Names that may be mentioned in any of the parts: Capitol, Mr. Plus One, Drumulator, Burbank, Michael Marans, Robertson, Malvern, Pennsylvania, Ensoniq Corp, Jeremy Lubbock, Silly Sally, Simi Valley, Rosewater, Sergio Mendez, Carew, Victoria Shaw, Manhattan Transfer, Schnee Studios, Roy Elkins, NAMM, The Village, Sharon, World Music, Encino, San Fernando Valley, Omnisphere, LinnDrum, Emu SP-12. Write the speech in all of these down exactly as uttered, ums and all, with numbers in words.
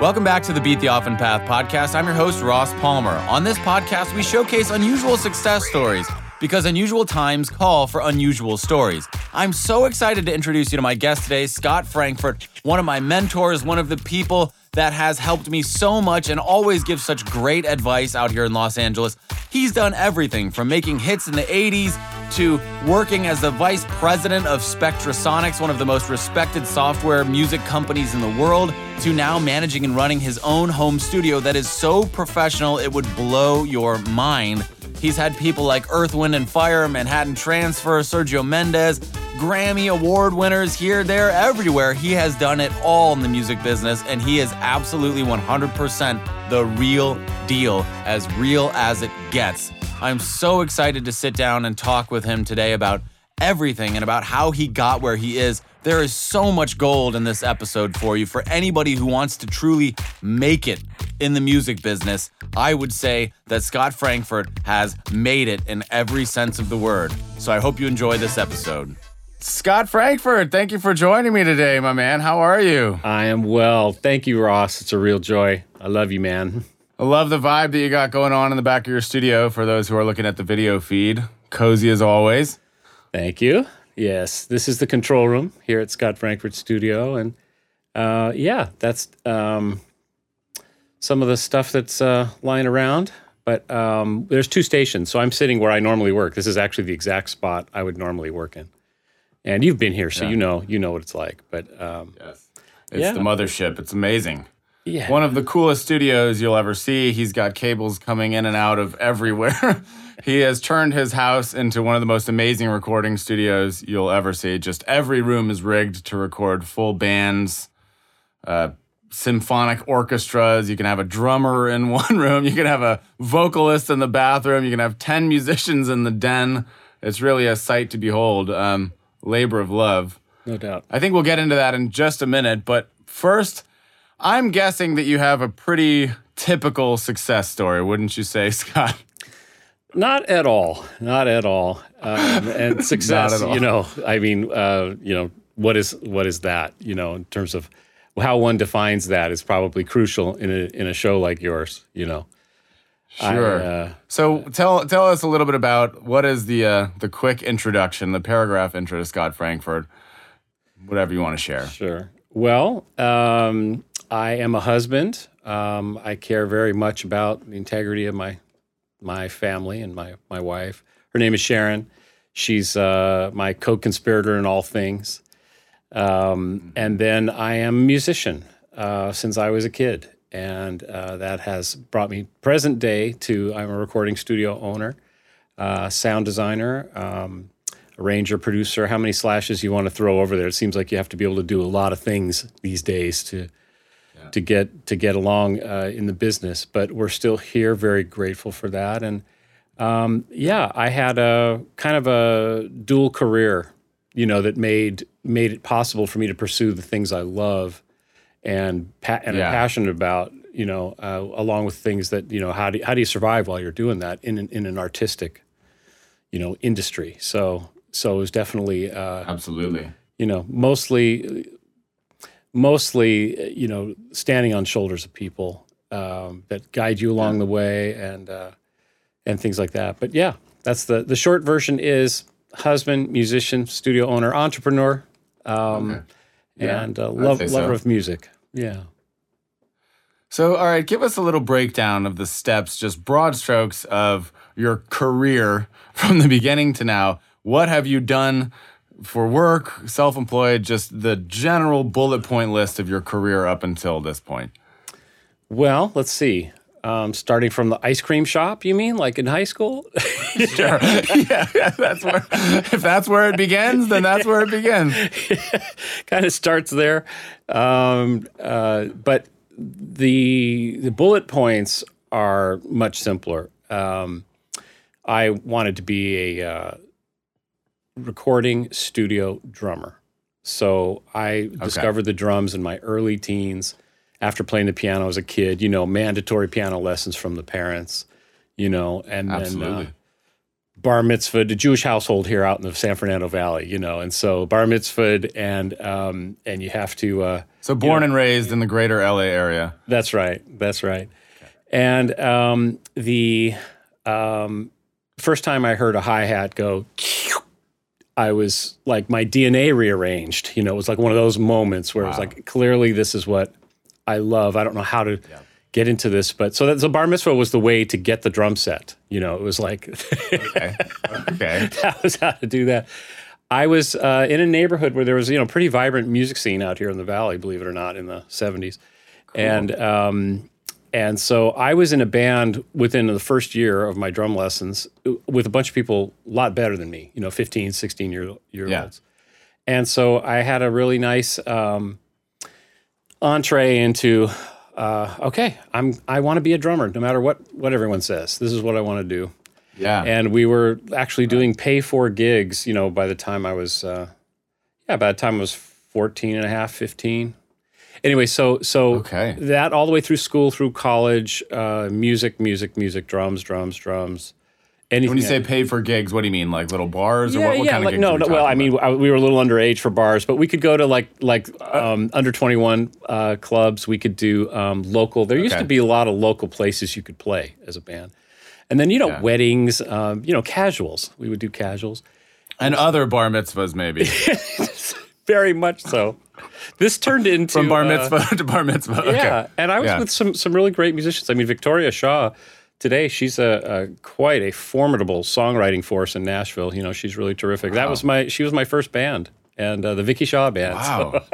Welcome back to the Beat the Offen Path podcast. I'm your host, Ross Palmer. On this podcast, we showcase unusual success stories because unusual times call for unusual stories. I'm so excited to introduce you to my guest today, Scott Frankfurt, one of my mentors, one of the people that has helped me so much and always gives such great advice out here in Los Angeles. He's done everything from making hits in the eighties to working as the vice president of Spectrasonics, one of the most respected software music companies in the world, to now managing and running his own home studio that is so professional it would blow your mind. He's had people like Earth, Wind and Fire, Manhattan Transfer, Sergio Mendez, Grammy Award winners here, there, everywhere. He has done it all in the music business, and he is absolutely one hundred percent the real deal, as real as it gets. I'm so excited to sit down and talk with him today about everything and about how he got where he is. There is so much gold in this episode for you. For anybody who wants to truly make it in the music business, I would say that Scott Frankfurt has made it in every sense of the word. So I hope you enjoy this episode. Scott Frankfurt, thank you for joining me today, my man. How are you? I am well. Thank you, Ross. It's a real joy. I love you, man. I love the vibe that you got going on in the back of your studio for those who are looking at the video feed. Cozy as always. Thank you. Yes, this is the control room here at Scott Frankfurt Studio. And uh, yeah, that's um, some of the stuff that's uh, lying around. But um, there's two stations, so I'm sitting where I normally work. This is actually the exact spot I would normally work in. And you've been here, so yeah. you know you know what it's like. But um, yes. It's yeah. the mothership. It's amazing. Yeah. One of the coolest studios you'll ever see. He's got cables coming in and out of everywhere. He has turned his house into one of the most amazing recording studios you'll ever see. Just every room is rigged to record full bands, uh, symphonic orchestras. You can have a drummer in one room. You can have a vocalist in the bathroom. You can have ten musicians in the den. It's really a sight to behold. Um, labor of love. No doubt. I think we'll get into that in just a minute. But first, I'm guessing that you have a pretty typical success story, wouldn't you say, Scott? Not at all. Not at all. Um, and success, all. you know, I mean, uh, you know, what is what is that? You know, in terms of how one defines that is probably crucial in a in a show like yours. You know. Sure. I, uh, so tell tell us a little bit about what is the uh, the quick introduction, the paragraph intro to Scott Frankfurt, whatever you want to share. Sure. Well. Um, I am a husband. Um, I care very much about the integrity of my my family and my, my wife. Her name is Sharon. She's uh, my co-conspirator in all things. Um, and then I am a musician uh, since I was a kid. And uh, that has brought me present day to I'm a recording studio owner, uh, sound designer, um, arranger, producer. How many slashes you want to throw over there? It seems like you have to be able to do a lot of things these days to... to get to get along uh, in the business, but we're still here, very grateful for that. And um, yeah, I had a kind of a dual career, you know, that made made it possible for me to pursue the things I love and pa- and yeah. am passionate about, you know, uh, along with things that, you know, how do how do you survive while you're doing that in an, in an artistic, you know, industry? So so it was definitely uh, absolutely, you know, mostly. Mostly, you know, standing on shoulders of people um, that guide you along yeah. the way and uh, and things like that. But yeah, that's the the short version is husband, musician, studio owner, entrepreneur, um, okay. yeah, and uh, love, so. lover of music. Yeah. So, all right, give us a little breakdown of the steps, just broad strokes of your career from the beginning to now. What have you done? For work, self-employed, just the general bullet point list of your career up until this point. Well, let's see. Um, starting from the ice cream shop, you mean, like in high school? Sure. yeah, yeah, that's where. If that's where it begins, then that's where it begins. Kind of starts there, um, uh, but the the bullet points are much simpler. Um, I wanted to be a. Uh, recording studio drummer. So I okay. discovered the drums in my early teens after playing the piano as a kid, you know, mandatory piano lessons from the parents, you know, and Absolutely. then uh, bar mitzvahed, a Jewish household here out in the San Fernando Valley, you know, and so bar mitzvahed, and um, and you have to. Uh, so born you know, and raised in the greater L A area. That's right. That's right. Okay. And um, the um, first time I heard a hi-hat go, I was like, my D N A rearranged. You know, it was like one of those moments where wow. it was like, clearly this is what I love. I don't know how to yeah. get into this, but so that, so bar mitzvah was the way to get the drum set. You know, it was like, okay, okay, that was how to do that. I was uh, in a neighborhood where there was, you know, pretty vibrant music scene out here in the valley, believe it or not, in the seventies, cool. and um, and so I was in a band within the first year of my drum lessons with a bunch of people a lot better than me, you know, fifteen, sixteen year year yeah. olds, and so I had a really nice um, entree into. Uh, okay, I'm. I want to be a drummer, no matter what, what everyone says. This is what I want to do. Yeah. And we were actually doing pay for gigs. You know, by the time I was, uh, yeah, by the time I was fourteen and a half, fifteen. Anyway, so so okay. that all the way through school, through college, uh, music, music, music, drums, drums, drums. Anything. When you say pay for gigs, what do you mean? Like little bars or yeah, what, what yeah, kind like, of gigs? No, no. Well, I mean, I, we were a little underage for bars, but we could go to like like um, under twenty-one uh, clubs. We could do um, local. There okay. used to be a lot of local places you could play as a band. And then, you know, yeah. weddings, um, you know, casuals. We would do casuals. And other bar mitzvahs, maybe. Very much so. This turned into... From bar mitzvah uh, to bar mitzvah. Okay. Yeah, and I was yeah. with some some really great musicians. I mean, Victoria Shaw... Today, she's a, a quite a formidable songwriting force in Nashville. You know, she's really terrific. Wow. That was my, she was my first band, and uh, the Vicki Shaw Band. Wow.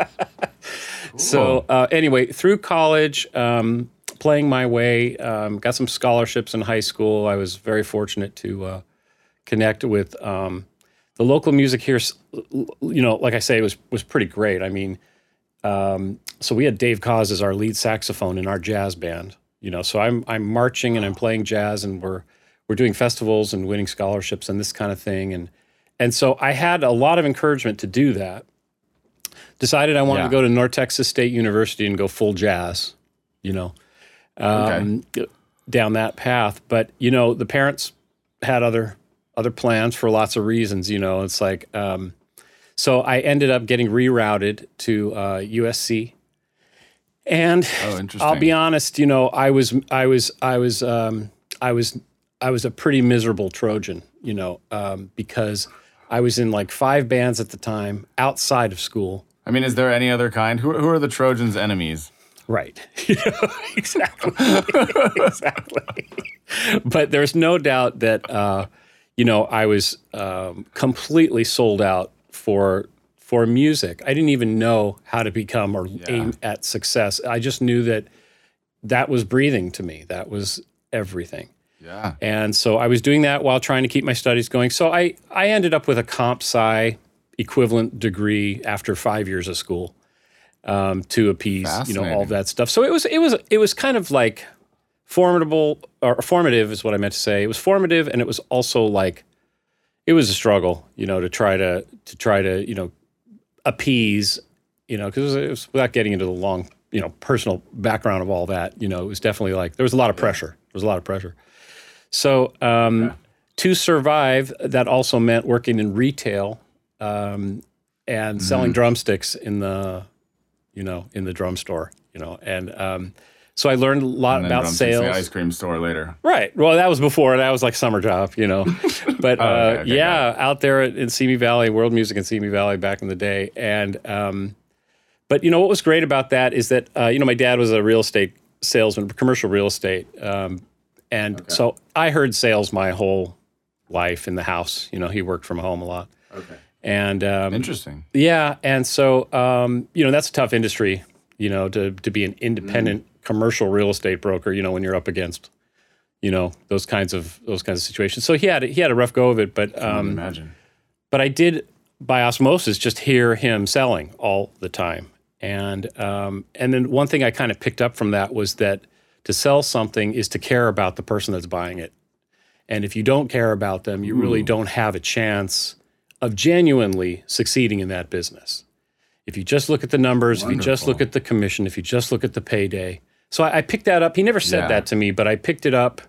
So, so uh, anyway, through college, um, playing my way, um, got some scholarships in high school. I was very fortunate to uh, connect with um, the local music here. You know, like I say, it was was pretty great. I mean, um, so we had Dave Koz as our lead saxophone in our jazz band. You know, so I'm I'm marching and I'm playing jazz, and we're we're doing festivals and winning scholarships and this kind of thing, and and so I had a lot of encouragement to do that. Decided I wanted yeah. to go to North Texas State University and go full jazz, you know, um, okay. down that path. But you know, the parents had other other plans for lots of reasons. You know, it's like um, so I ended up getting rerouted to uh, U S C. And oh, I'll be honest, you know, I was, I was, I was, um, I was, I was a pretty miserable Trojan, you know, um, because I was in like five bands at the time outside of school. I mean, is there any other kind? Who, who are the Trojans' enemies? Right. You know, exactly. Exactly. But there's no doubt that, uh, you know, I was um, completely sold out for. For music, I didn't even know how to become or yeah. aim at success. I just knew that that was breathing to me. That was everything. Yeah. And so I was doing that while trying to keep my studies going. So I, I ended up with a comp sci equivalent degree after five years of school um, to appease you know all that stuff. So it was it was it was kind of like formidable or formative is what I meant to say. It was formative, and it was also like it was a struggle, you know, to try to to try to you know. appease, you know, because it, it was without getting into the long, you know, personal background of all that, you know, it was definitely like, there was a lot of pressure. There was a lot of pressure. So um, yeah. to survive, that also meant working in retail um, and mm-hmm. selling drumsticks in the, you know, in the drum store, you know, and um, so I learned a lot and then about sales. The ice cream store later. Right. Well, that was before. That was like summer job, you know. But oh, okay, uh, okay, yeah, okay. out there in Simi Valley, World Music in Simi Valley back in the day. And um, but you know what was great about that is that uh, you know my dad was a real estate salesman, commercial real estate, um, and okay. so I heard sales my whole life in the house. You know, he worked from home a lot. Okay. And um, interesting. Yeah, and so um, you know that's a tough industry. You know, to to be an independent. Mm. commercial real estate broker, you know, when you're up against, you know, those kinds of those kinds of situations. So he had he had a rough go of it, but um, imagine. But I did by osmosis just hear him selling all the time, and um, and then one thing I kind of picked up from that was that to sell something is to care about the person that's buying it, and if you don't care about them, you Ooh. Really don't have a chance of genuinely succeeding in that business. If you just look at the numbers, Wonderful. If you just look at the commission, if you just look at the payday. So I, I picked that up. He never said yeah. that to me, but I picked it up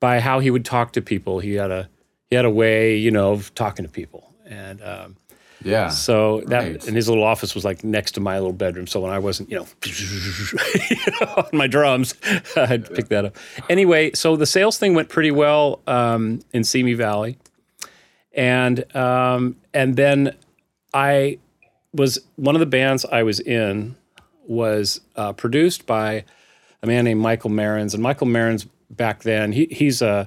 by how he would talk to people. He had a he had a way, you know, of talking to people. And um, yeah, so that right. and his little office was like next to my little bedroom. So when I wasn't, you know, you know on my drums, I'd yeah. pick that up. Anyway, so the sales thing went pretty well um, in Simi Valley, and um, and then I was one of the bands I was in was uh, produced by a man named Michael Marans, and Michael Marans back then he he's a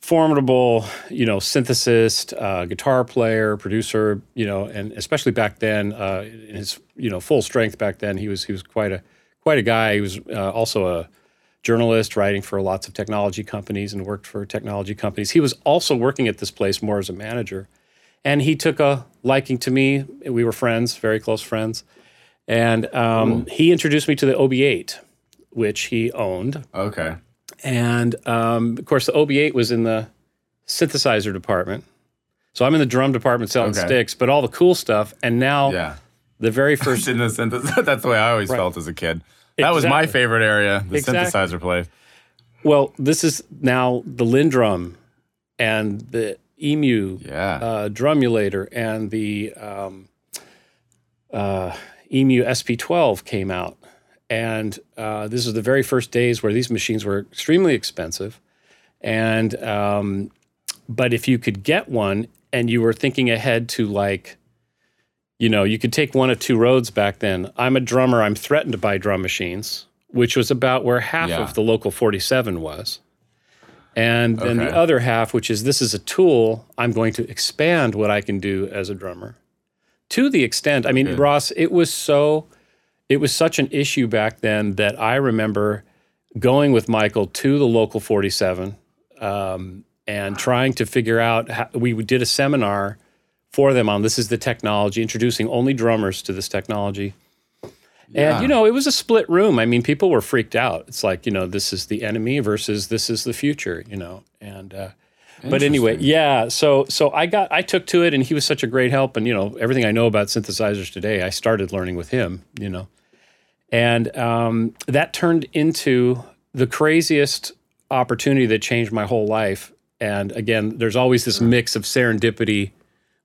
formidable, you know, synthesist, uh, guitar player, producer, you know, and especially back then, uh, in his, you know, full strength back then, he was he was quite a quite a guy. He was uh, also a journalist, writing for lots of technology companies and worked for technology companies. He was also working at this place more as a manager, and he took a liking to me. We were friends, very close friends, and um, he introduced me to the O B eight, which he owned. Okay. And, um, of course, the O B eight was in the synthesizer department. So I'm in the drum department selling okay. sticks, but all the cool stuff. And now yeah. the very first... in the synth- that's the way I always right. felt as a kid. That exactly. was my favorite area, the exactly. synthesizer play. Well, this is now the LinnDrum and the Emu yeah. uh, Drumulator and the um, uh, Emu S P twelve came out. And uh, this was the very first days where these machines were extremely expensive. And, um, but if you could get one and you were thinking ahead to like, you know, you could take one of two roads back then. I'm a drummer, I'm threatened by drum machines, which was about where half yeah. of the Local forty-seven was. And then okay. the other half, which is this is a tool, I'm going to expand what I can do as a drummer. To the extent, I mean, okay. Ross, it was so... It was such an issue back then that I remember going with Michael to the Local forty-seven um, and trying to figure out how, we did a seminar for them on this is the technology, introducing only drummers to this technology. Yeah. And, you know, it was a split room. I mean, people were freaked out. It's like, you know, this is the enemy versus this is the future, you know. And uh, but anyway, yeah, so so I got I took to it, and he was such a great help. And, you know, everything I know about synthesizers today, I started learning with him, you know. And um, that turned into the craziest opportunity that changed my whole life. And again, there's always this mix of serendipity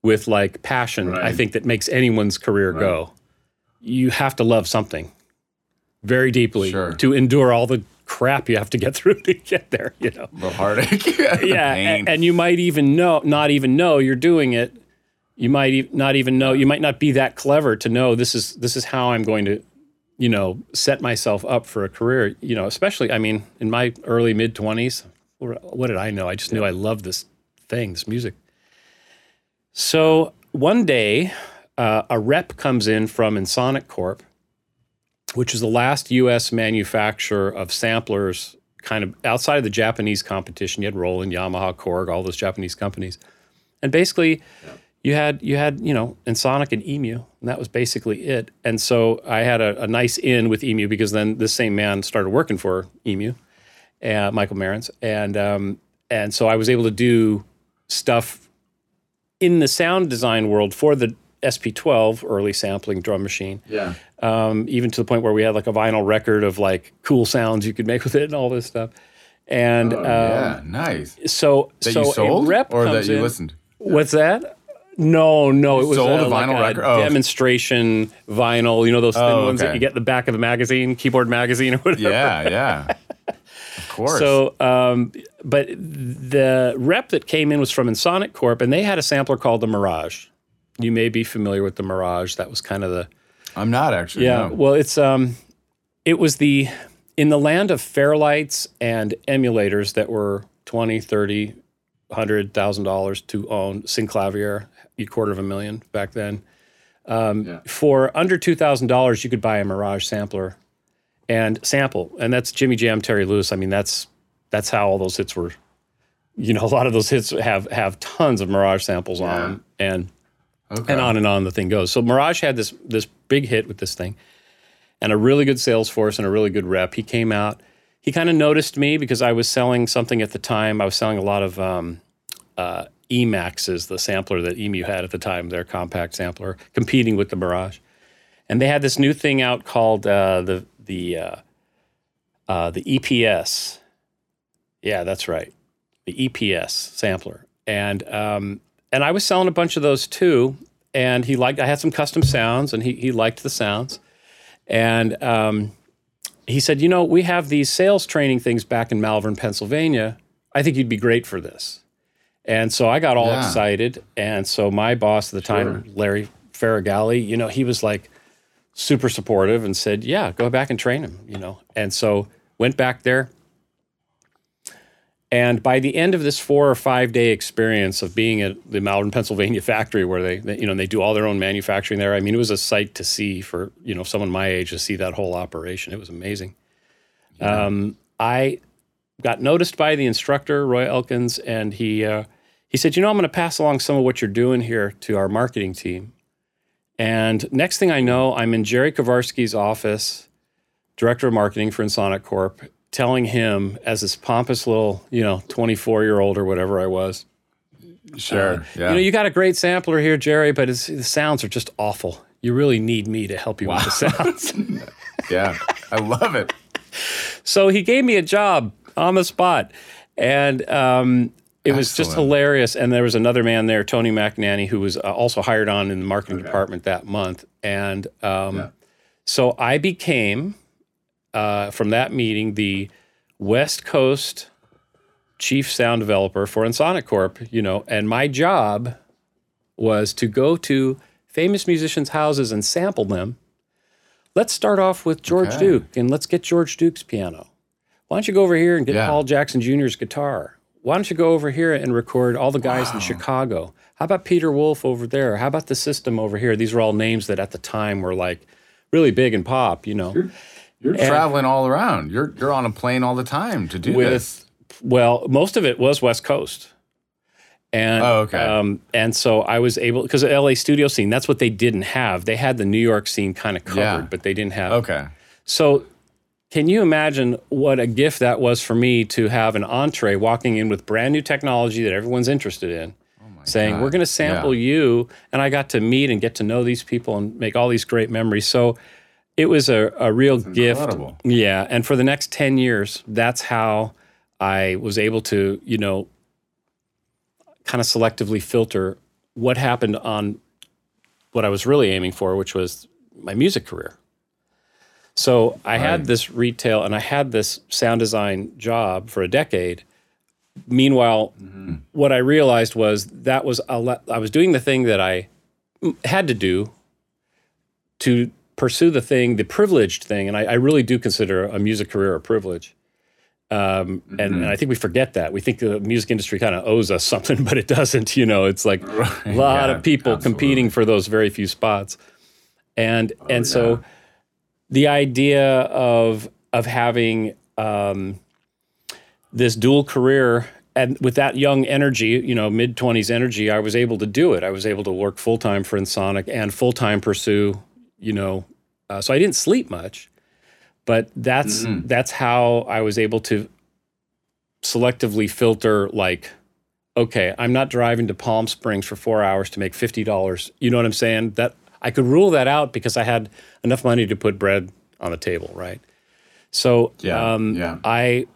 with like passion, right. I think, that makes anyone's career right. go. You have to love something very deeply sure. to endure all the crap you have to get through to get there, you know. The heartache. yeah, the and, and you might even know, not even know you're doing it. You might e- not even know, you might not be that clever to know this is this is how I'm going to, you know, set myself up for a career, you know, especially, I mean, in my early, mid-twenties, what did I know? I just yeah. knew I loved this thing, this music. So one day, uh, a rep comes in from Ensoniq Corp, which is the last U S manufacturer of samplers, kind of outside of the Japanese competition. You had Roland, Yamaha, Korg, all those Japanese companies. And basically... Yeah. You had, you had, you know, Ensoniq and Emu, and that was basically it. And so I had a, a nice in with Emu because then this same man started working for Emu, uh, Michael Marans. And um, and so I was able to do stuff in the sound design world for the S P twelve early sampling drum machine. Yeah. Um, even to the point where we had like a vinyl record of like cool sounds you could make with it and all this stuff. And oh, um, yeah, nice. So, that so you sold a rep or comes that you in, listened? What's that? No, no, it was sold a, a, vinyl like a oh. demonstration vinyl, you know, those thin oh, okay. ones that you get in the back of the magazine, keyboard magazine or whatever. Yeah, yeah, of course. So, um, but the rep that came in was from Ensoniq Corp, and they had a sampler called the Mirage. You may be familiar with the Mirage. That was kind of the... I'm not, actually. Yeah, no. Well, it's um, it was the, in the land of Fairlights and emulators that were twenty, thirty one hundred thousand dollars to own, Synclavier, a quarter of a million back then. Um, yeah. For under two thousand dollars, you could buy a Mirage sampler and sample. And that's Jimmy Jam, Terry Lewis. I mean, that's that's how all those hits were. You know, a lot of those hits have have tons of Mirage samples yeah. on them. And, okay. and on and on the thing goes. So Mirage had this this big hit with this thing and a really good sales force and a really good rep. He came out. He kind of noticed me because I was selling something at the time. I was selling a lot of um, uh, E MAXs, the sampler that Emu had at the time, their compact sampler, competing with the Mirage. And they had this new thing out called uh, the the uh, uh, the E P S. Yeah, that's right, the E P S sampler. And um, and I was selling a bunch of those too. And he liked, I had some custom sounds, and he he liked the sounds. And um, he said, you know, we have these sales training things back in Malvern, Pennsylvania. I think you'd be great for this. And so I got all yeah. excited. And so my boss at the sure. time, Larry Ferragalli, you know, he was like super supportive and said, yeah, go back and train him, you know. And so went back there. And by the end of this four or five day experience of being at the Malvern, Pennsylvania factory, where they, they you know, they do all their own manufacturing there. I mean, it was a sight to see for, you know, someone my age to see that whole operation. It was amazing. Yeah. Um, I got noticed by the instructor, Roy Elkins, and he uh, he said, you know, I'm going to pass along some of what you're doing here to our marketing team. And next thing I know, I'm in Jerry Kowarski's office, director of marketing for Ensoniq Corp, telling him as this pompous little, you know, twenty-four-year-old or whatever I was. Sure, uh, yeah. You know, you got a great sampler here, Jerry, but it's, the sounds are just awful. You really need me to help you wow. with the sounds. Yeah, I love it. So he gave me a job on the spot, and um, it Excellent. was just hilarious. And there was another man there, Tony McNanny, who was uh, also hired on in the marketing okay. department that month. And um, yeah. so I became... Uh, from that meeting, the West Coast chief sound developer for Ensoniq Corp, you know, and my job was to go to famous musicians' houses and sample them. Let's start off with George okay. Duke, and let's get George Duke's piano. Why don't you go over here and get yeah. Paul Jackson Junior's guitar? Why don't you go over here and record all the guys wow. in Chicago? How about Peter Wolf over there? How about the System over here? These were all names that at the time were like really big and pop, you know. Sure. You're and traveling all around. You're you're on a plane all the time to do with, this. Well, most of it was West Coast. And, oh, okay. Um, and so I was able, because the L A studio scene, that's what they didn't have. They had the New York scene kind of covered, yeah. but they didn't have. Okay. So can you imagine what a gift that was for me to have an entree walking in with brand new technology that everyone's interested in, oh my saying, God. we're going to sample yeah. you. And I got to meet and get to know these people and make all these great memories. So it was a, a real gift. Incredible. Yeah. And for the next ten years, that's how I was able to, you know, kind of selectively filter what happened on what I was really aiming for, which was my music career. So I right. had this retail and I had this sound design job for a decade. Meanwhile, mm-hmm. what I realized was that was, a, I was doing the thing that I had to do to pursue the thing, the privileged thing, and I, I really do consider a music career a privilege. Um, and, mm-hmm. and I think we forget that. We think the music industry kind of owes us something, but it doesn't, you know. It's like right. a lot yeah, of people absolutely. competing for those very few spots. And oh, and yeah. so the idea of of having um, this dual career, and with that young energy, you know, mid-twenties energy, I was able to do it. I was able to work full-time for Ensoniq and full-time pursue you know, uh, so I didn't sleep much, but that's mm-hmm. that's how I was able to selectively filter, like, okay, I'm not driving to Palm Springs for four hours to make fifty dollars. You know what I'm saying? That I could rule that out because I had enough money to put bread on the table, right? So yeah, um, yeah. I,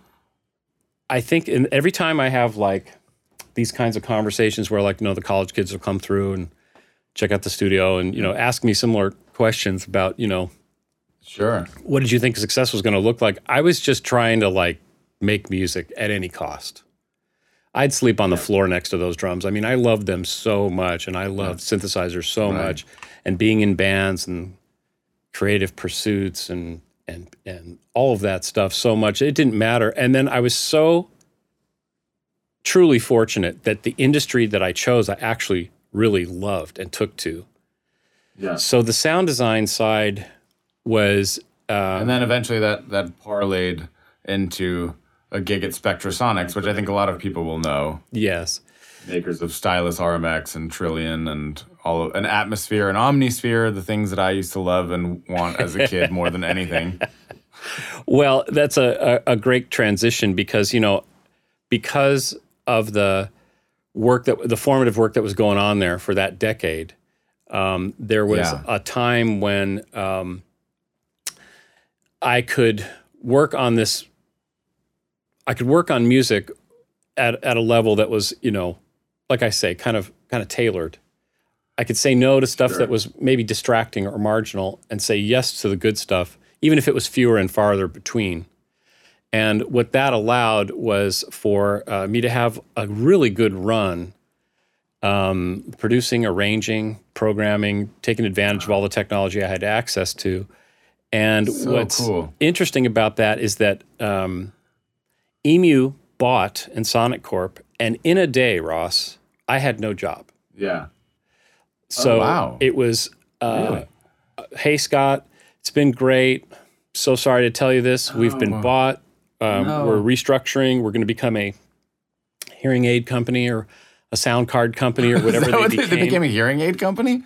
I think in, every time I have, like, these kinds of conversations where, like, you know, the college kids will come through and check out the studio and, you know, ask me similar questions about, you know, sure, what did you think success was going to look like? I was just trying to, like, make music at any cost. I'd sleep on yeah. the floor next to those drums. I mean, I loved them so much, and I loved yeah. synthesizers so right. much, and being in bands and creative pursuits and and and all of that stuff so much. It didn't matter. And then I was so truly fortunate that the industry that I chose, I actually really loved and took to. Yeah. So the sound design side was... Um, and then eventually that that parlayed into a gig at Spectrasonics, which I think a lot of people will know. Yes. Makers of Stylus R M X and Trillion and all of, and Atmosphere and Omnisphere, the things that I used to love and want as a kid more than anything. Well, that's a, a, a great transition because, you know, because of the... work that the formative work that was going on there for that decade, um, there was yeah. a time when um, I could work on this. I could work on music at at a level that was, you know, like I say, kind of kind of tailored. I could say no to stuff sure. that was maybe distracting or marginal and say yes to the good stuff, even if it was fewer and farther between. And what that allowed was for uh, me to have a really good run um, producing, arranging, programming, taking advantage of all the technology I had access to. And so what's cool. interesting about that is that um, Emu bought Ensoniq Corp, and in a day, Ross, I had no job. Yeah. So oh, wow. it was, uh, really? Hey, Scott, it's been great. So sorry to tell you this. We've oh, been bought. Um, no. We're restructuring. We're going to become a hearing aid company or a sound card company or whatever. Is that they, became. they became a hearing aid company?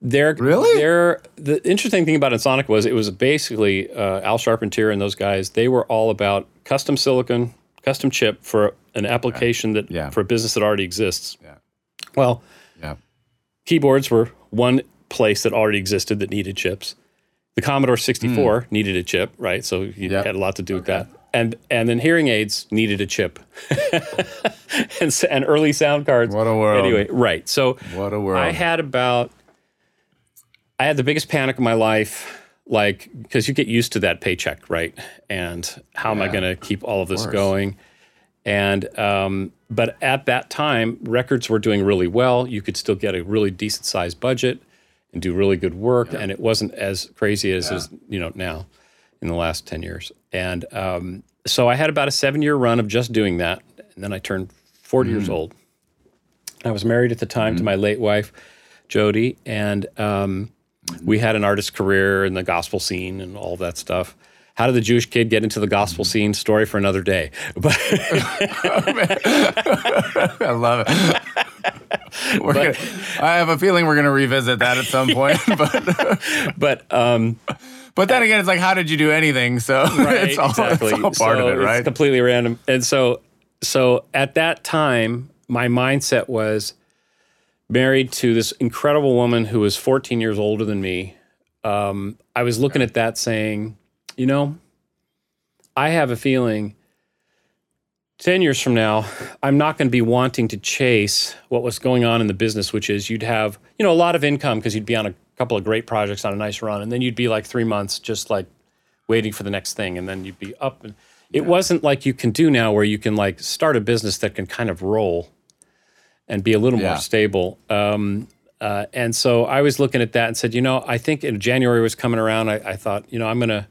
They're, really? They're, the interesting thing about Ensoniq was it was basically uh, Al Charpentier and those guys. They were all about custom silicon, custom chip for an application yeah. that yeah. for a business that already exists. Yeah. Well, yeah. keyboards were one place that already existed that needed chips. The Commodore sixty-four mm. needed a chip, right? So you yep. had a lot to do okay. with that. And and then hearing aids needed a chip. and, and early sound cards. What a world. Anyway, right. So what a world. I had about, I had the biggest panic of my life, like, because you get used to that paycheck, right? And how yeah, am I going to keep all of this of going? And, um, but at that time, records were doing really well. You could still get a really decent sized budget and do really good work, yeah. and it wasn't as crazy as, yeah. as you know now in the last ten years. And um, so I had about a seven-year run of just doing that, and then I turned forty mm. years old. I was married at the time mm. to my late wife, Jody, and um, mm. we had an artist career in the gospel scene and all that stuff. How did the Jewish kid get into the gospel mm. scene? Story for another day. But oh, man. I love it. We're but, gonna, I have a feeling we're going to revisit that at some point. Yeah. But but um, but then again, it's like, how did you do anything? So right, it's all, exactly. it's all part so of it, right? It's completely random. And so, so at that time, my mindset was married to this incredible woman who was fourteen years older than me. Um, I was looking at that saying, you know, I have a feeling ten years from now, I'm not going to be wanting to chase what was going on in the business, which is you'd have, you know, a lot of income because you'd be on a couple of great projects on a nice run. And then you'd be like three months just like waiting for the next thing. And then you'd be up. And it yeah. wasn't like you can do now where you can like start a business that can kind of roll and be a little yeah. more stable. Um, uh, and so I was looking at that and said, you know, I think in January was coming around. I, I thought, you know, I'm going to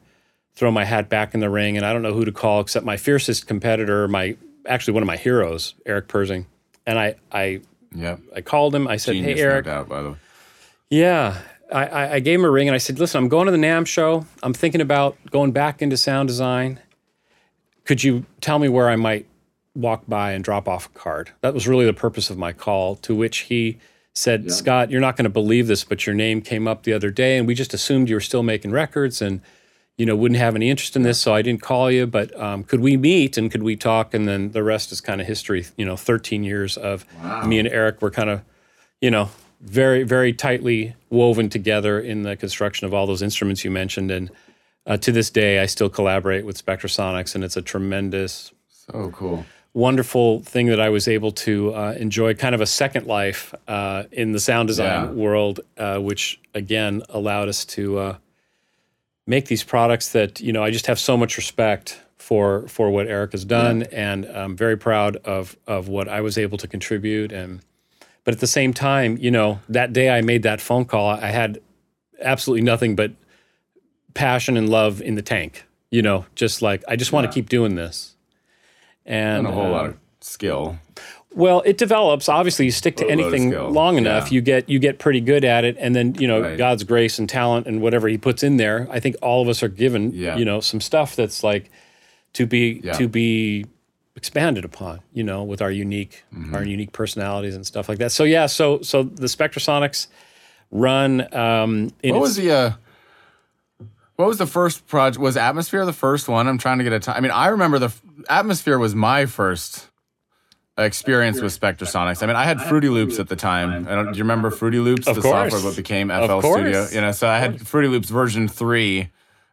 throw my hat back in the ring, and I don't know who to call except my fiercest competitor, my actually one of my heroes, Eric Persing. And I I, yep. I called him. I said, Genius, hey, Eric. No doubt, by the way. Yeah. I, I gave him a ring, and I said, listen, I'm going to the NAMM show. I'm thinking about going back into sound design. Could you tell me where I might walk by and drop off a card? That was really the purpose of my call, to which he said, yeah. Scott, you're not going to believe this, but your name came up the other day, and we just assumed you were still making records, and you know, wouldn't have any interest in this, so I didn't call you, but um, could we meet and could we talk? And then the rest is kind of history, you know, thirteen years of wow. me and Eric were kind of, you know, very, very tightly woven together in the construction of all those instruments you mentioned. And uh, to this day, I still collaborate with Spectrasonics, and it's a tremendous, so cool, wonderful thing that I was able to uh, enjoy kind of a second life uh, in the sound design yeah. world, uh, which, again, allowed us to Uh, make these products that, you know, I just have so much respect for for what Eric has done, yeah. and I'm very proud of of what I was able to contribute. And but at the same time, you know, that day I made that phone call, I had absolutely nothing but passion and love in the tank, you know, just like, I just want yeah. to keep doing this. And, and a whole uh, lot of skill. Well, it develops. Obviously, you stick to anything long enough, yeah. you get you get pretty good at it, and then, you know, right. God's grace and talent and whatever he puts in there. I think all of us are given, yeah. you know, some stuff that's like to be yeah. to be expanded upon, you know, with our unique mm-hmm. our unique personalities and stuff like that. So yeah, so so the Spectrasonics run. Um, in what was the uh, what was the first project? Was Atmosphere the first one? I'm trying to get a time. I mean, I remember the Atmosphere was my first experience with Spectrasonics. I mean, I had Fruity Loops at the time. I don't, do you remember Fruity Loops? Of the course. Software what became F L Studio. You know, so I had Fruity Loops version three,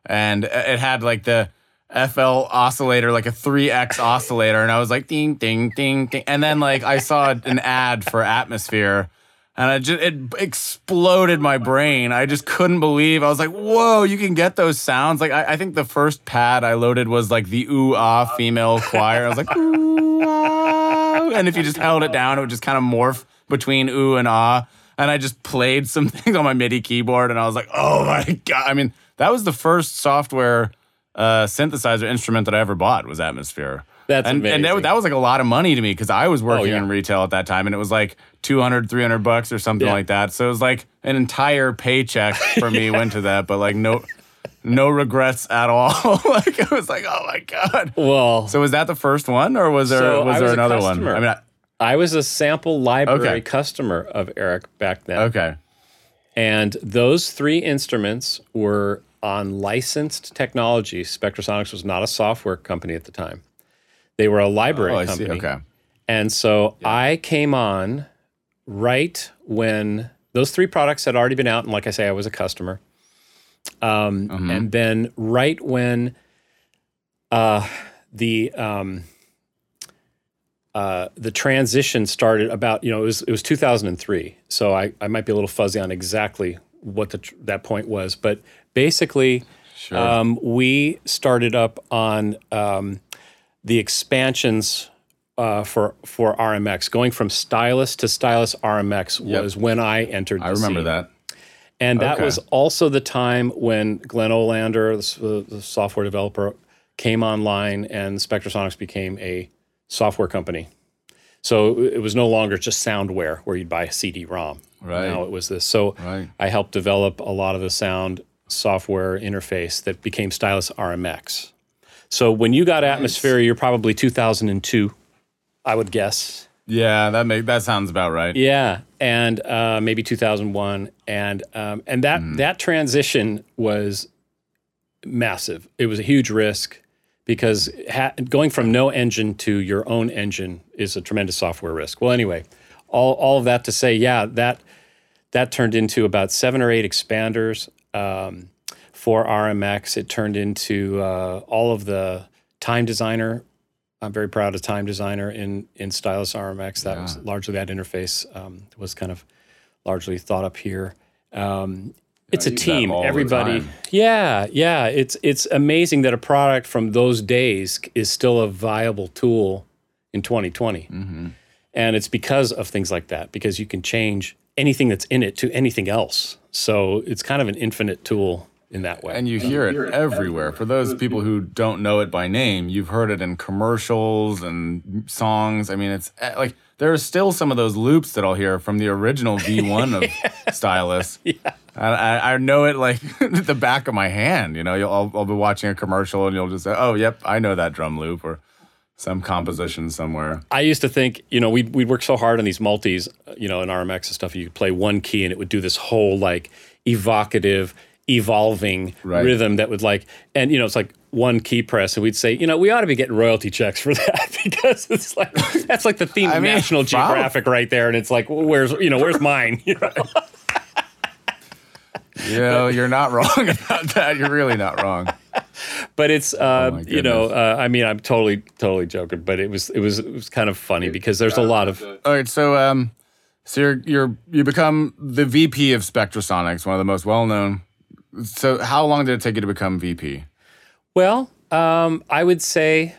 and it had like the F L oscillator, like a three X oscillator. And I was like, ding, ding, ding, ding. And then like I saw an ad for Atmosphere and I just, it exploded my brain. I just couldn't believe. I was like, whoa, you can get those sounds. Like I, I think the first pad I loaded was like the ooh-ah female choir. I was like, ooh-ah. And if you just held it down, it would just kind of morph between ooh and ah. And I just played some things on my MIDI keyboard and I was like, oh my God. I mean, that was the first software uh, synthesizer instrument that I ever bought was Atmosphere. That's and, amazing. And that, that was like a lot of money to me because I was working oh, yeah. in retail at that time and it was like two hundred, three hundred bucks or something yeah. like that. So it was like an entire paycheck for me yeah. went to that, but like no no regrets at all. Like it was like, oh my God. Well, so was that the first one or was there, so was there was another one? I mean, I, I was a sample library okay. customer of Eric back then. Okay. And those three instruments were on licensed technology. Spectrasonics was not a software company at the time. They were a library oh, company. I see. Okay. And so yeah. I came on right when those three products had already been out. And like I say, I was a customer. Um, mm-hmm. And then right when uh, the... Um, Uh, the transition started about, you know, it was it was two thousand three. So I, I might be a little fuzzy on exactly what the tr- that point was. But basically, sure. um, we started up on um, the expansions uh, for for R M X. Going from Stylus to Stylus R M X yep. was when I entered the I remember scene. That. And that okay. was also the time when Glenn Olander, the, the software developer, came online and Spectrasonics became a software company. So it was no longer just soundware where you'd buy a C D ROM. Right. Now it was this. So right. I helped develop a lot of the sound software interface that became Stylus R M X. So when you got nice. Atmosphere, you're probably two thousand two, I would guess. Yeah, that make, that sounds about right. Yeah, and uh, maybe two thousand one. And um, and that mm. that transition was massive. It was a huge risk. Because ha- going from no engine to your own engine is a tremendous software risk. Well, anyway, all all of that to say, yeah, that that turned into about seven or eight expanders um, for R M X. It turned into uh, all of the Time Designer. I'm very proud of Time Designer in in Stylus R M X. That yeah. was largely that interface um, was kind of largely thought up here. Um, It's a team, everybody. Yeah, yeah. It's it's amazing that a product from those days is still a viable tool in twenty twenty. Mm-hmm. And it's because of things like that, because you can change anything that's in it to anything else. So it's kind of an infinite tool in that way. And you hear it everywhere. For those people who don't know it by name, you've heard it in commercials and songs. I mean, it's like there are still some of those loops that I'll hear from the original V one of Stylus. Yeah. I, I know it like at the back of my hand, you know. You'll, I'll, I'll be watching a commercial and you'll just say, oh, yep, I know that drum loop or some composition somewhere. I used to think, you know, we we worked so hard on these multis, you know, in R M X and stuff, you could play one key and it would do this whole like evocative, evolving right. rhythm that would like, and, you know, it's like one key press. And we'd say, you know, we ought to be getting royalty checks for that because it's like, that's like the theme I of mean, National Geographic wow. right there. And it's like, well, where's, you know, where's mine? You know? Right. You know, you're not wrong about that. You're really not wrong. But it's, uh, oh you know, uh, I mean, I'm totally, totally joking. But it was, it was, it was kind of funny because there's a lot of. All right, so, um, so you're, you're, you become the V P of Spectrasonics, one of the most well-known. So, how long did it take you to become V P? Well, um, I would say,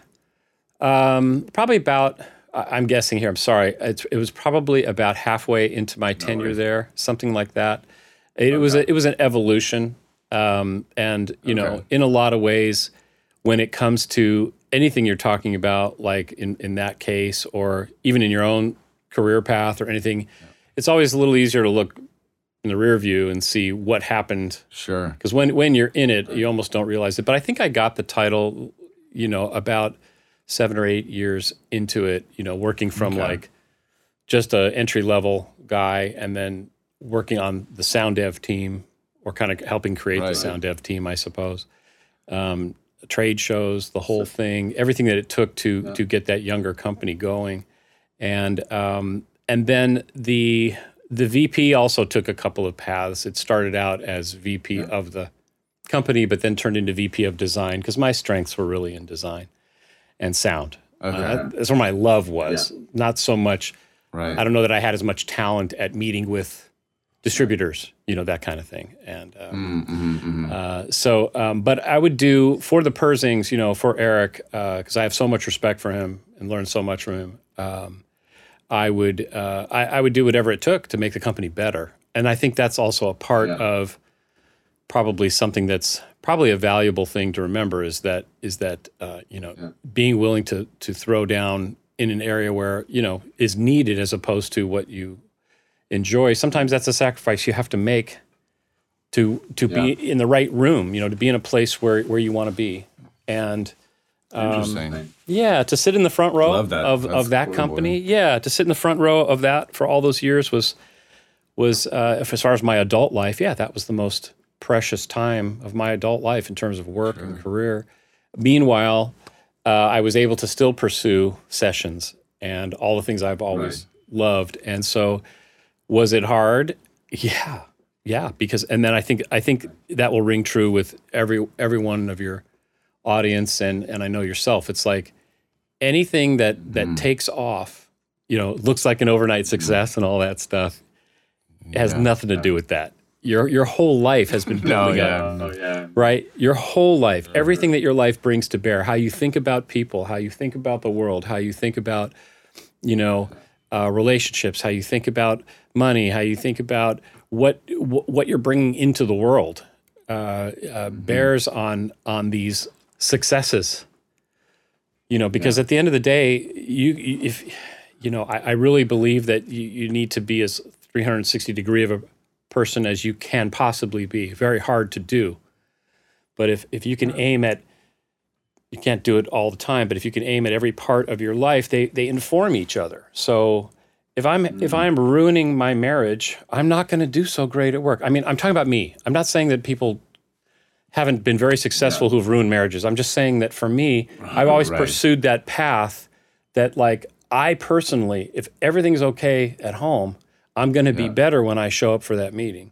um, probably about. I'm guessing here. I'm sorry. It's, it was probably about halfway into my no tenure worries. There, something like that. It okay. was a, it was an evolution, um, and you know, okay. in a lot of ways, when it comes to anything you're talking about, like in, in that case, or even in your own career path or anything, yeah. it's always a little easier to look in the rear view and see what happened. Sure. Because when when you're in it, you almost don't realize it. But I think I got the title, you know, about seven or eight years into it. You know, working from okay. like just a entry level guy, and then. Working on the sound dev team or kind of helping create right, the sound right. dev team, I suppose. Um, trade shows, the whole so, thing, everything that it took to yeah. to get that younger company going. And um, and then the the V P also took a couple of paths. It started out as V P yeah. of the company, but then turned into V P of design because my strengths were really in design and sound. Okay. Uh, that's where my love was. Yeah. Not so much, right. I don't know that I had as much talent at meeting with distributors, you know, that kind of thing. And um, mm-hmm, mm-hmm. Uh, so, um, but I would do, for the Persings, you know, for Eric, because uh, I have so much respect for him and learned so much from him, um, I would uh, I, I would do whatever it took to make the company better. And I think that's also a part yeah. of probably something that's probably a valuable thing to remember is that, is that uh, you know, yeah. being willing to to throw down in an area where, you know, is needed as opposed to what you enjoy. Sometimes that's a sacrifice you have to make to to yeah. be in the right room, you know, to be in a place where, where you want to be. And um, interesting. Yeah, to sit in the front row of, of that cool, company. Boy. Yeah, to sit in the front row of that for all those years was, was uh, if, as far as my adult life, yeah, that was the most precious time of my adult life in terms of work sure. and career. Meanwhile, uh, I was able to still pursue sessions and all the things I've always right. loved. And so was it hard? Yeah, yeah. Because and then I think I think that will ring true with every every one of your audience and and I know yourself. It's like anything that that mm. takes off, you know, looks like an overnight success and all that stuff. It has yeah, nothing to yeah. do with that. Your your whole life has been building no, yeah, up, no, yeah. right? Your whole life, sure. everything that your life brings to bear, how you think about people, how you think about the world, how you think about, you know, uh, relationships, how you think about money, how you think about what w- what you're bringing into the world, uh, uh, mm-hmm. bears on on these successes. You know, because yeah. at the end of the day, you if you know, I, I really believe that you, you need to be as three hundred sixty degree of a person as you can possibly be. Very hard to do. But if, if you can aim at, you can't do it all the time, but if you can aim at every part of your life, they they inform each other. So if I'm mm-hmm. if I'm ruining my marriage, I'm not going to do so great at work. I mean, I'm talking about me. I'm not saying that people haven't been very successful yeah. who've ruined marriages. I'm just saying that for me, oh, I've always right. pursued that path that like I personally, if everything's okay at home, I'm going to yeah. be better when I show up for that meeting.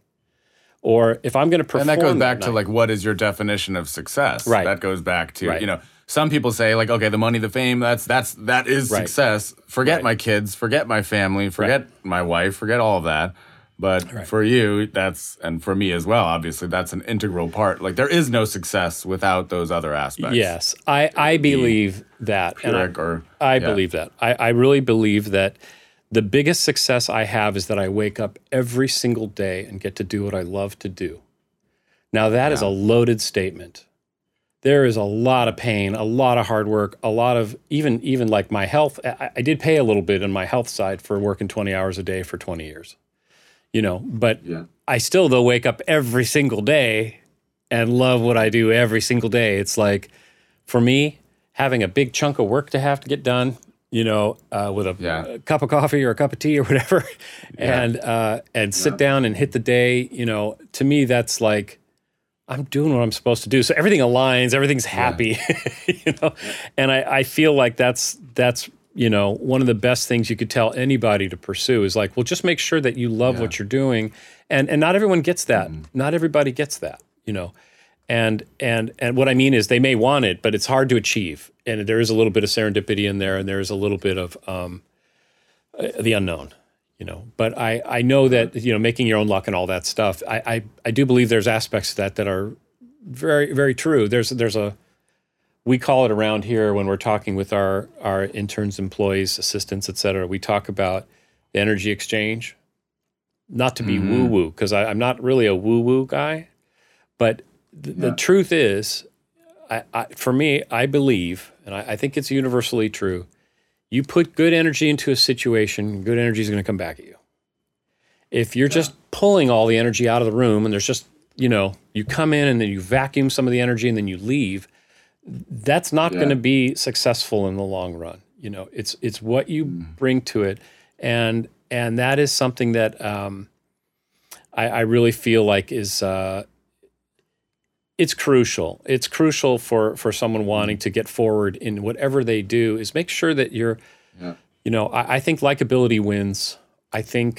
Or if I'm going to perform. And that goes back that to like, what is your definition of success? Right. That goes back to, right. you know, some people say like, okay, the money, the fame, that's, that's, that is right. success. Forget right. my kids, forget my family, forget right. my wife, forget all of that. But right. for you, that's, and for me as well, obviously, that's an integral part. Like there is no success without those other aspects. Yes, I, I believe that. And I, or, I yeah. believe that. I, I really believe that. The biggest success I have is that I wake up every single day and get to do what I love to do. Now that yeah. is a loaded statement. There is a lot of pain, a lot of hard work, a lot of, even even like my health, I, I did pay a little bit on my health side for working twenty hours a day for twenty years, you know, but yeah. I still though wake up every single day and love what I do every single day. It's like, for me, having a big chunk of work to have to get done, you know, uh, with a, yeah. a cup of coffee or a cup of tea or whatever, yeah. and uh, and sit yeah. down and hit the day, you know, to me that's like, I'm doing what I'm supposed to do. So everything aligns, everything's happy, yeah. you know? Yeah. And I, I feel like that's, that's, you know, one of the best things you could tell anybody to pursue is like, well, just make sure that you love yeah. what you're doing. And and not everyone gets that. Mm. Not everybody gets that, you know? And and and what I mean is they may want it, but it's hard to achieve. And there is a little bit of serendipity in there, and there is a little bit of um, the unknown, you know. But I, I know that, you know, making your own luck and all that stuff, I, I, I do believe there's aspects to that that are very, very true. There's there's a, we call it around here when we're talking with our, our interns, employees, assistants, et cetera, we talk about the energy exchange. Not to be mm-hmm. woo-woo, because I'm not really a woo-woo guy, but th- yeah. the truth is, I, I, for me, I believe, and I, I think it's universally true, you put good energy into a situation, good energy is going to come back at you. If you're yeah. just pulling all the energy out of the room and there's just, you know, you come in and then you vacuum some of the energy and then you leave, that's not yeah. going to be successful in the long run. You know, it's it's what you mm. bring to it. And and that is something that um, I, I really feel like is... Uh, It's crucial. It's crucial for, for someone wanting to get forward in whatever they do is make sure that you're, yeah. you know, I, I think likability wins. I think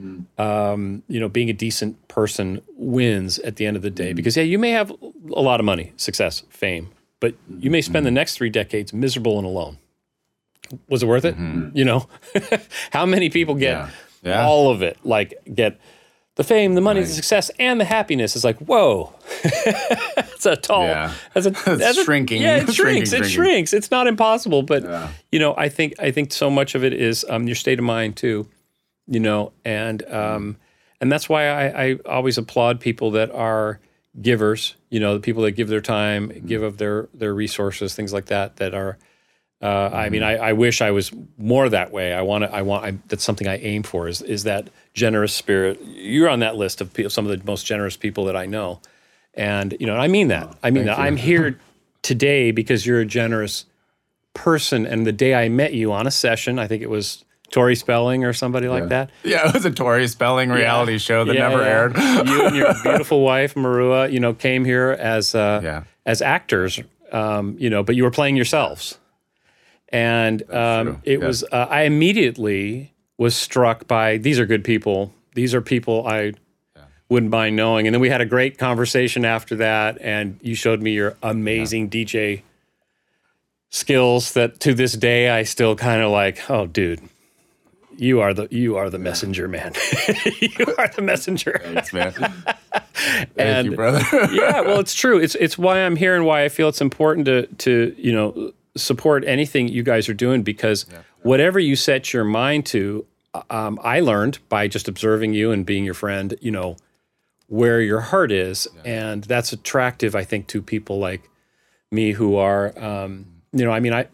Mm. Um, you know, being a decent person wins at the end of the day. Mm. Because, yeah, you may have a lot of money, success, fame, but you may spend mm. the next three decades miserable and alone. Was it worth it? Mm-hmm. You know? How many people get yeah. Yeah. all of it? Like, get the fame, the money, right. the success, and the happiness. Is like, whoa. That's a tall. Yeah. That's a, that's it's a, shrinking. Yeah, it shrinks. Shrinking, it shrinking. shrinks. It's not impossible. But, yeah. you know, I think I think so much of it is um, your state of mind, too. You know, and um, and that's why I, I always applaud people that are givers, you know, the people that give their time, mm-hmm. give of their, their resources, things like that, that are, uh, mm-hmm. I mean, I, I wish I was more that way. I want to, I want, I, that's something I aim for is is that generous spirit. You're on that list of, pe- of some of the most generous people that I know. And, you know, I mean that. I mean, that. I'm here today because you're a generous person. And the day I met you on a session, I think it was Tori Spelling or somebody like yeah. that. Yeah, it was a Tori Spelling reality yeah. show that yeah, never yeah. aired. You and your beautiful wife, Maruha, you know, came here as uh, yeah. as actors, um, you know, but you were playing yourselves. And um, it yeah. was, uh, I immediately was struck by, these are good people. These are people I yeah. wouldn't mind knowing. And then we had a great conversation after that. And you showed me your amazing yeah. D J skills that to this day, I still kind of like, oh, dude. You are the you are the messenger, man. You are the messenger. Thanks, man. Thank and, you, brother. Yeah, well, it's true. It's it's why I'm here and why I feel it's important to to you know support anything you guys are doing because yeah, yeah. whatever you set your mind to, um, I learned by just observing you and being your friend. You know where your heart is, yeah. and that's attractive, I think, to people like me who are um, you know. I mean, I.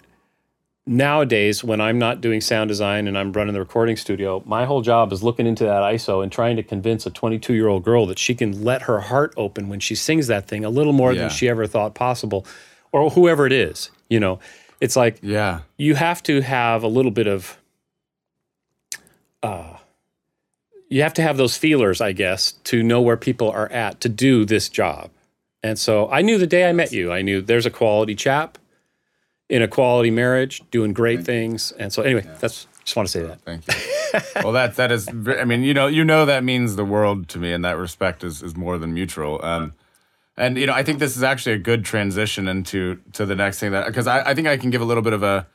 Nowadays, when I'm not doing sound design and I'm running the recording studio, my whole job is looking into that I S O and trying to convince a twenty-two-year-old girl that she can let her heart open when she sings that thing a little more yeah. than she ever thought possible, or whoever it is, you know. It's like yeah. you have to have a little bit of, uh, you have to have those feelers, I guess, to know where people are at to do this job. And so I knew the day I met you, I knew there's a quality chap. In a quality marriage, doing great Thank things, you. And so anyway, yeah. that's just want to say that. Thank you. Well, that that is, I mean, you know, you know, that means the world to me, and that respect is, is more than mutual. Um, and you know, I think this is actually a good transition into to the next thing that because I, I think I can give a little bit of a,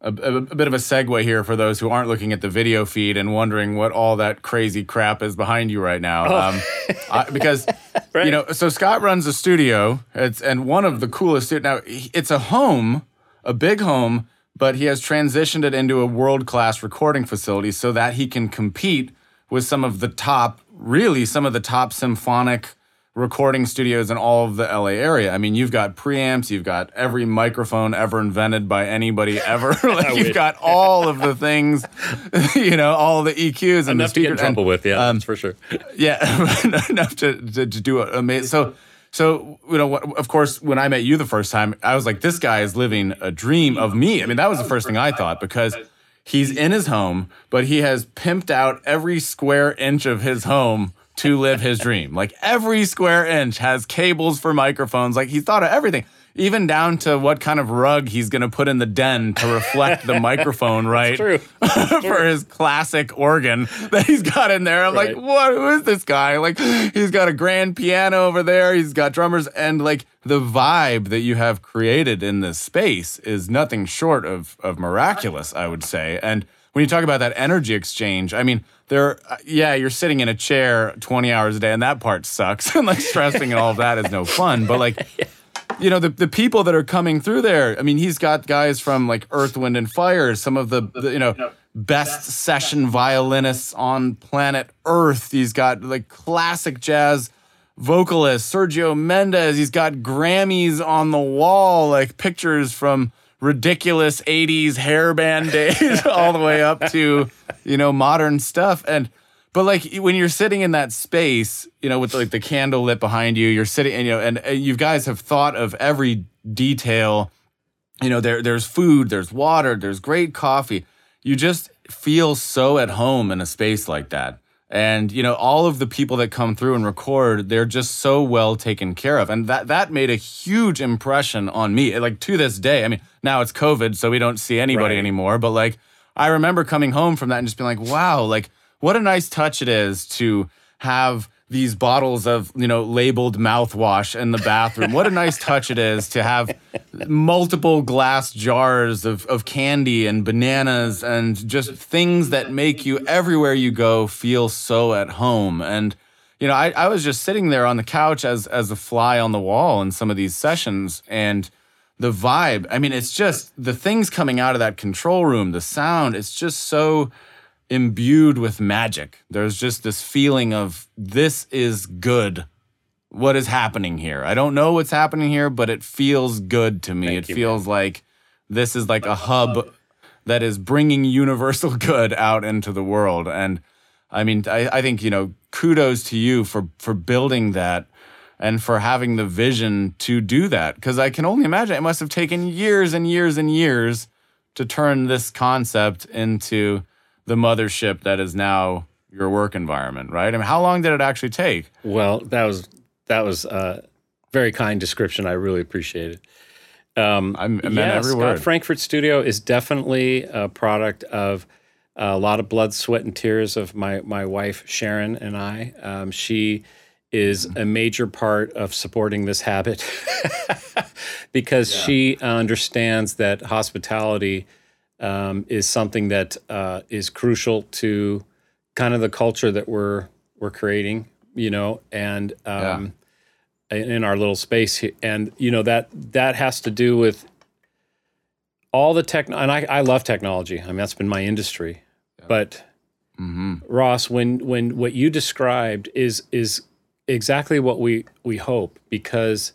a a bit of a segue here for those who aren't looking at the video feed and wondering what all that crazy crap is behind you right now, oh. um, I, because. Right. You know, so Scott runs a studio, it's and one of the coolest. Now it's a home. A big home, but he has transitioned it into a world-class recording facility so that he can compete with some of the top, really some of the top symphonic recording studios in all of the L A area. I mean, you've got preamps, you've got every microphone ever invented by anybody ever. Like, you've got all of the things, you know, all the E Qs. And enough the to get in trouble and, with, yeah, um, that's for sure. Yeah, enough to, to, to do amazing. So, So, you know, of course, when I met you the first time, I was like, this guy is living a dream of me. I mean, that was the first thing I thought because he's in his home, but he has pimped out every square inch of his home to live his dream. Like every square inch has cables for microphones. Like he thought of everything, even down to what kind of rug he's going to put in the den to reflect the microphone, right? True. For his classic organ that he's got in there. I'm right. like, what? Who is this guy? Like, he's got a grand piano over there. He's got drummers. And, like, the vibe that you have created in this space is nothing short of, of miraculous, I would say. And when you talk about that energy exchange, I mean, there, yeah, you're sitting in a chair twenty hours a day, and that part sucks. And, like, stressing and all of that is no fun. But, like... yeah. You know, the, the people that are coming through there, I mean, he's got guys from like Earth, Wind, and Fire, some of the, the you know, best session violinists on planet Earth. He's got like classic jazz vocalist Sergio Mendez. He's got Grammys on the wall, like pictures from ridiculous eighties hairband days all the way up to, you know, modern stuff. And But like when you're sitting in that space, you know, with like the candle lit behind you, you're sitting, and you know, and, and you guys have thought of every detail. You know, there there's food, there's water, there's great coffee. You just feel so at home in a space like that. And you know, all of the people that come through and record, they're just so well taken care of, and that that made a huge impression on me. Like to this day, I mean, now it's COVID, so we don't see anybody right. anymore. But like, I remember coming home from that and just being like, wow, like. what a nice touch it is to have these bottles of, you know, labeled mouthwash in the bathroom. What a nice touch it is to have multiple glass jars of, of candy and bananas and just things that make you, everywhere you go, feel so at home. And, you know, I, I was just sitting there on the couch as, as a fly on the wall in some of these sessions, and the vibe, I mean, it's just the things coming out of that control room, the sound, it's just so imbued with magic. There's just this feeling of, this is good. What is happening here? I don't know what's happening here, but it feels good to me. Thank it you, feels man. Like this is like a hub that is bringing universal good out into the world. And I mean, I, I think, you know, kudos to you for, for building that and for having the vision to do that. Because I can only imagine it must have taken years and years and years to turn this concept into the mothership that is now your work environment, right? I mean, how long did it actually take? Well, that was that was a very kind description. I really appreciate it. Um, I meant yeah, every Scott word. Frankfurt Studio is definitely a product of a lot of blood, sweat, and tears of my my wife Sharon and I. Um, she is a major part of supporting this habit because yeah. she understands that hospitality Um, is something that uh, is crucial to kind of the culture that we're we're creating, you know, and um, yeah. in our little space here. And you know that that has to do with all the tech. And I, I love technology. I mean, that's been my industry. Yeah. But mm-hmm. Ross, when when what you described is is exactly what we we hope, because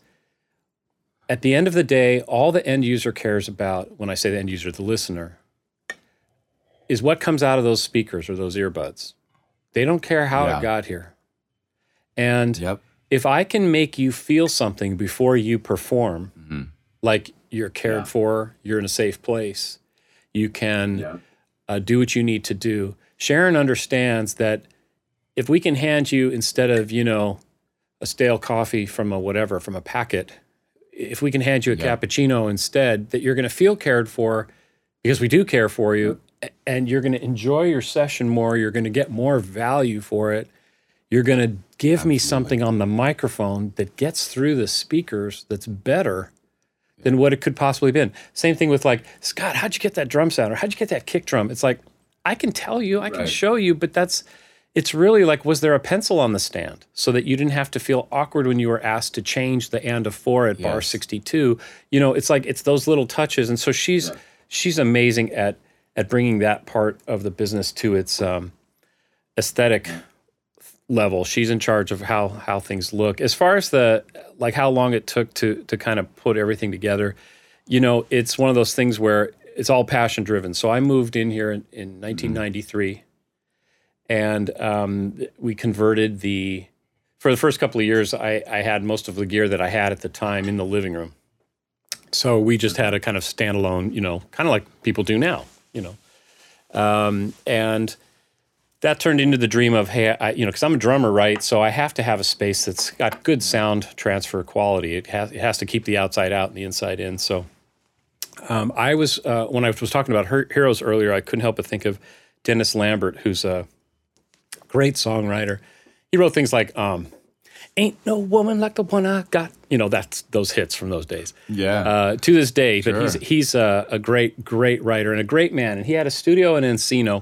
at the end of the day, all the end user cares about, when I say the end user, the listener, is what comes out of those speakers or those earbuds. They don't care how yeah. it got here. And yep. if I can make you feel something before you perform, mm-hmm. like you're cared yeah. for, you're in a safe place, you can yeah. uh, do what you need to do. Sharon understands that if we can hand you, instead of, you know, a stale coffee from a whatever, from a packet, if we can hand you a yeah. cappuccino instead, that you're going to feel cared for because we do care for you, and you're going to enjoy your session more, you're going to get more value for it, you're going to give Absolutely. Me something on the microphone that gets through the speakers that's better yeah. than what it could possibly have been. Same thing with like, Scott, how'd you get that drum sound? Or how'd you get that kick drum? It's like, I can tell you, I can right. show you, but that's, it's really like, was there a pencil on the stand so that you didn't have to feel awkward when you were asked to change the and to four at yes. bar sixty-two? You know, it's like, it's those little touches. And so she's right. she's amazing at at bringing that part of the business to its um, aesthetic level. She's in charge of how how things look. As far as the, like how long it took to to kind of put everything together, you know, it's one of those things where it's all passion driven. So I moved in here in, in nineteen ninety-three. Mm-hmm. And um, we converted the, for the first couple of years, I, I had most of the gear that I had at the time in the living room. So we just had a kind of standalone, you know, kind of like people do now, you know. Um, and that turned into the dream of, hey, I, you know, because I'm a drummer, right? So I have to have a space that's got good sound transfer quality. It has, it has to keep the outside out and the inside in. So um, I was, uh, when I was talking about her- heroes earlier, I couldn't help but think of Dennis Lambert, who's a great songwriter. He wrote things like um, "Ain't No Woman Like the One I Got." You know, that's those hits from those days. Yeah. Uh, to this day, sure. But he's he's a, a great great writer and a great man. And he had a studio in Encino,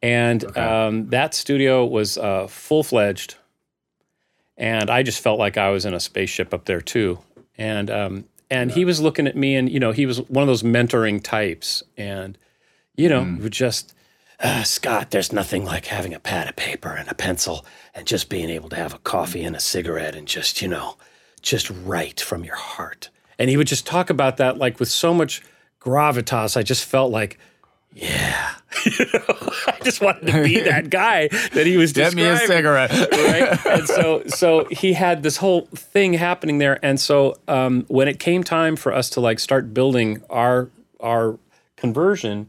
and okay. um, that studio was uh, full fledged. And I just felt like I was in a spaceship up there too. And um, and yeah. he was looking at me, and you know, he was one of those mentoring types, and you know, mm. would just. Uh, Scott, there's nothing like having a pad of paper and a pencil and just being able to have a coffee and a cigarette and just, you know, just write from your heart. And he would just talk about that, like, with so much gravitas. I just felt like, yeah, you know, I just wanted to be that guy that he was describing. Get me a cigarette. Right? And so, so he had this whole thing happening there. And so um, when it came time for us to, like, start building our our conversion,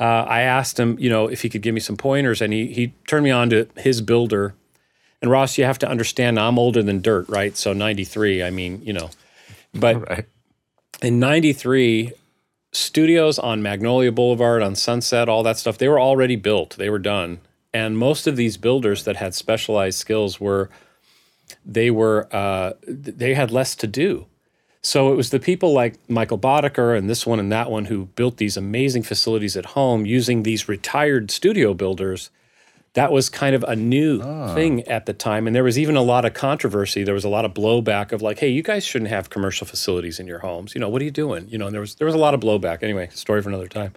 Uh, I asked him, you know, if he could give me some pointers, and he he turned me on to his builder. And Ross, you have to understand, I'm older than dirt, right? So ninety-three, I mean, you know. But right. in ninety-three, studios on Magnolia Boulevard, on Sunset, all that stuff, they were already built. They were done. And most of these builders that had specialized skills were, they were, uh, they had less to do. So it was the people like Michael Boddicker and this one and that one who built these amazing facilities at home using these retired studio builders. That was kind of a new ah. thing at the time. And there was even a lot of controversy. There was a lot of blowback of like, hey, you guys shouldn't have commercial facilities in your homes. You know, what are you doing? You know, and there was there was a lot of blowback. Anyway, story for another time.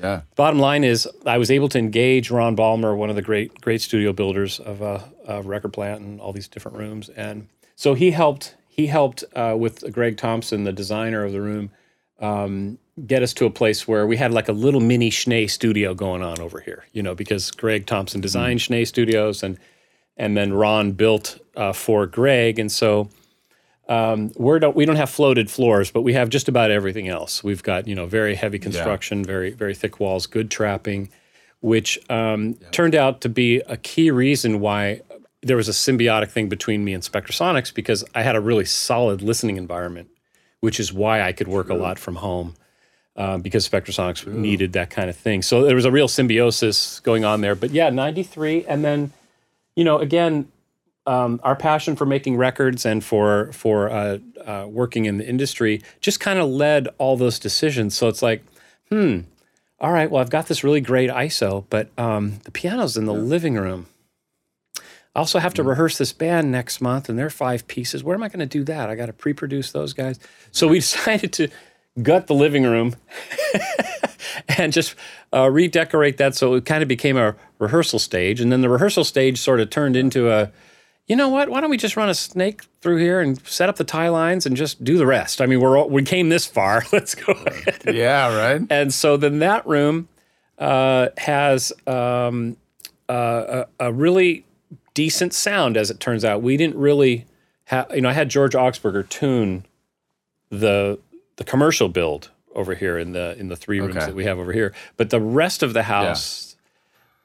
Yeah. Bottom line is I was able to engage Ron Ballmer, one of the great great studio builders of a, a record plant and all these different rooms. And so he helped he helped uh, with Greg Thompson, the designer of the room, um, get us to a place where we had like a little mini Schnee studio going on over here, you know, because Greg Thompson designed mm-hmm. Schnee Studios and and then Ron built uh, for Greg. And so um, we're don't, we don't have floated floors, but we have just about everything else. We've got, you know, very heavy construction, yeah. very, very thick walls, good trapping, which um, yeah. turned out to be a key reason why there was a symbiotic thing between me and Spectrasonics, because I had a really solid listening environment, which is why I could work True. a lot from home. Uh, because Spectrasonics Ooh. needed that kind of thing. So there was a real symbiosis going on there. But yeah, ninety-three. And then, you know, again, um, our passion for making records and for for uh, uh, working in the industry just kind of led all those decisions. So it's like, hmm, all right, well, I've got this really great I S O, but um, the piano's in the yeah. living room. I also have to mm-hmm. rehearse this band next month, and they're five pieces. Where am I going to do that? I got to pre-produce those guys. So we decided to gut the living room and just uh, redecorate that, so it kind of became a rehearsal stage. And then the rehearsal stage sort of turned into a, you know what, why don't we just run a snake through here and set up the tie lines and just do the rest? I mean, we're all, we came this far. Let's go ahead. Yeah, right. And so then that room uh, has um, uh, a, a really decent sound, as it turns out. We didn't really have, you know, I had George Augsburger tune the the commercial build over here in the in the three rooms okay. that we have over here. But the rest of the house,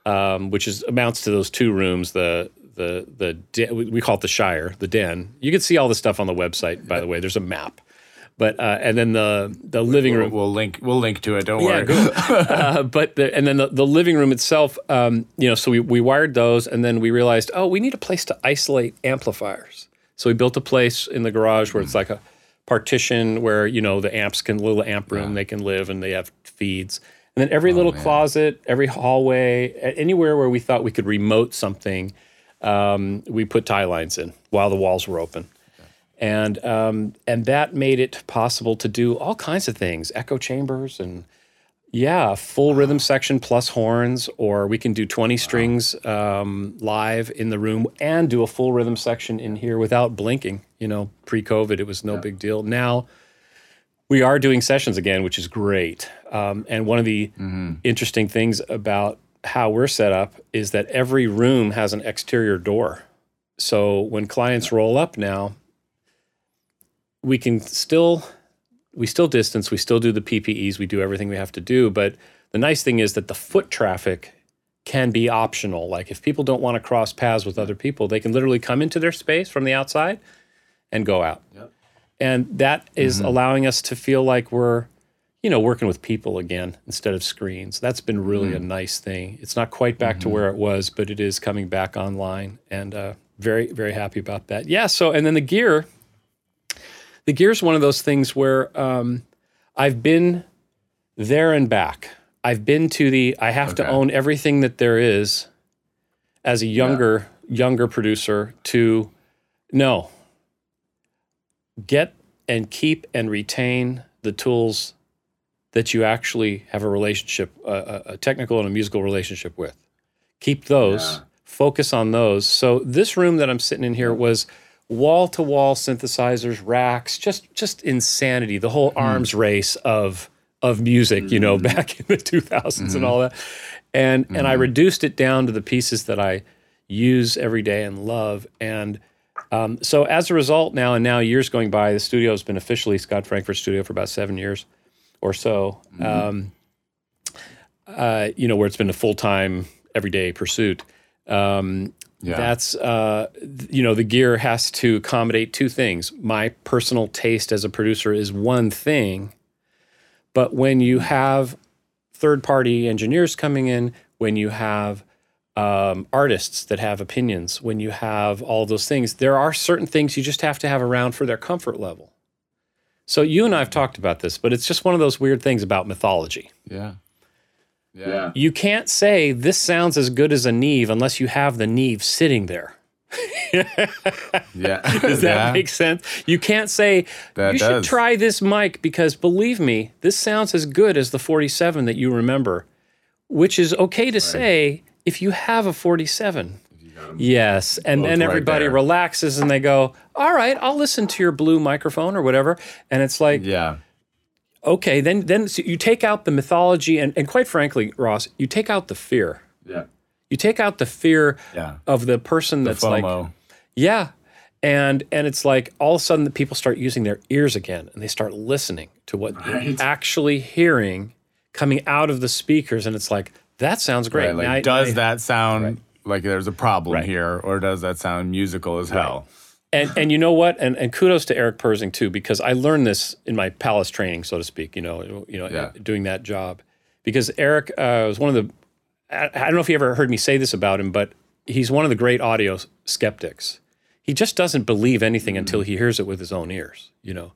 yeah. um, which is amounts to those two rooms, the the the de- we call it the Shire, the den. You can see all this stuff on the website, by yeah. the way. There's a map. But uh, and then the the living room. We'll, we'll link we'll link to it. Don't yeah, worry. Cool. uh, but the, and then the, the living room itself. Um, you know, so we we wired those, and then we realized, oh, we need a place to isolate amplifiers. So we built a place in the garage where mm. it's like a partition where, you know, the amps can, little amp room, yeah. they can live and they have feeds. And then every oh, little man. closet, every hallway, anywhere where we thought we could remote something, um, we put tie lines in while the walls were open. Okay. And um, and that made it possible to do all kinds of things, echo chambers and, yeah, full wow. rhythm section plus horns, or we can do twenty wow. strings um, live in the room and do a full rhythm section in here without blinking. You know, pre-COVID, it was no yeah. big deal. Now we are doing sessions again, which is great. Um, and one of the mm-hmm. interesting things about how we're set up is that every room has an exterior door. So when clients roll up now, we can still... we still distance, we still do the P P Es, we do everything we have to do, but the nice thing is that the foot traffic can be optional. Like if people don't want to cross paths with other people, they can literally come into their space from the outside and go out. Yep. And that is mm-hmm. allowing us to feel like we're, you know, working with people again instead of screens. That's been really mm-hmm. a nice thing. It's not quite back mm-hmm. to where it was, but it is coming back online, and uh, very, very happy about that. Yeah, so, and then the gear... The gear's one of those things where um, I've been there and back. I've been to the, I have okay. to own everything that there is as a younger, yeah. younger producer to, no, get and keep and retain the tools that you actually have a relationship, a, a technical and a musical relationship with. Keep those, yeah. focus on those. So this room that I'm sitting in here was wall-to-wall synthesizers, racks, just just insanity. The whole arms mm. race of of music, mm. you know, back in the two thousands mm. and all that. And mm. and I reduced it down to the pieces that I use every day and love. And um, so as a result, now and now years going by, the studio has been officially Scott Frankfurt Studio for about seven years or so. Mm. Um, uh, you know, where it's been a full-time, everyday pursuit. Um, Yeah. That's, uh, you know, the gear has to accommodate two things. My personal taste as a producer is one thing, but when you have third-party engineers coming in, when you have um, artists that have opinions, when you have all those things, there are certain things you just have to have around for their comfort level. So you and I have talked about this, but it's just one of those weird things about mythology. Yeah. Yeah. You can't say this sounds as good as a Neve unless you have the Neve sitting there. Yeah. Does that yeah. make sense? You can't say that you does. should try this mic because believe me, this sounds as good as the forty-seven that you remember, which is okay to right. say if you have a forty-seven. Yes, and then everybody right relaxes and they go, all right, I'll listen to your blue microphone or whatever. And it's like, yeah, okay, then then so you take out the mythology and, and quite frankly, Ross, you take out the fear. Yeah. You take out the fear yeah. of the person that's the FOMO. Like, yeah, and and it's like all of a sudden the people start using their ears again and they start listening to what right. they're actually hearing coming out of the speakers. And it's like, that sounds great. Right, like, I, does I, that sound... Right. Like there's a problem right. here, or does that sound musical as right. hell? And and you know what? And and kudos to Eric Persing too, because I learned this in my Palace training, so to speak. You know, you know, yeah. doing that job, because Eric uh, was one of the. I, I don't know if you ever heard me say this about him, but he's one of the great audio skeptics. He just doesn't believe anything mm-hmm. until he hears it with his own ears. You know,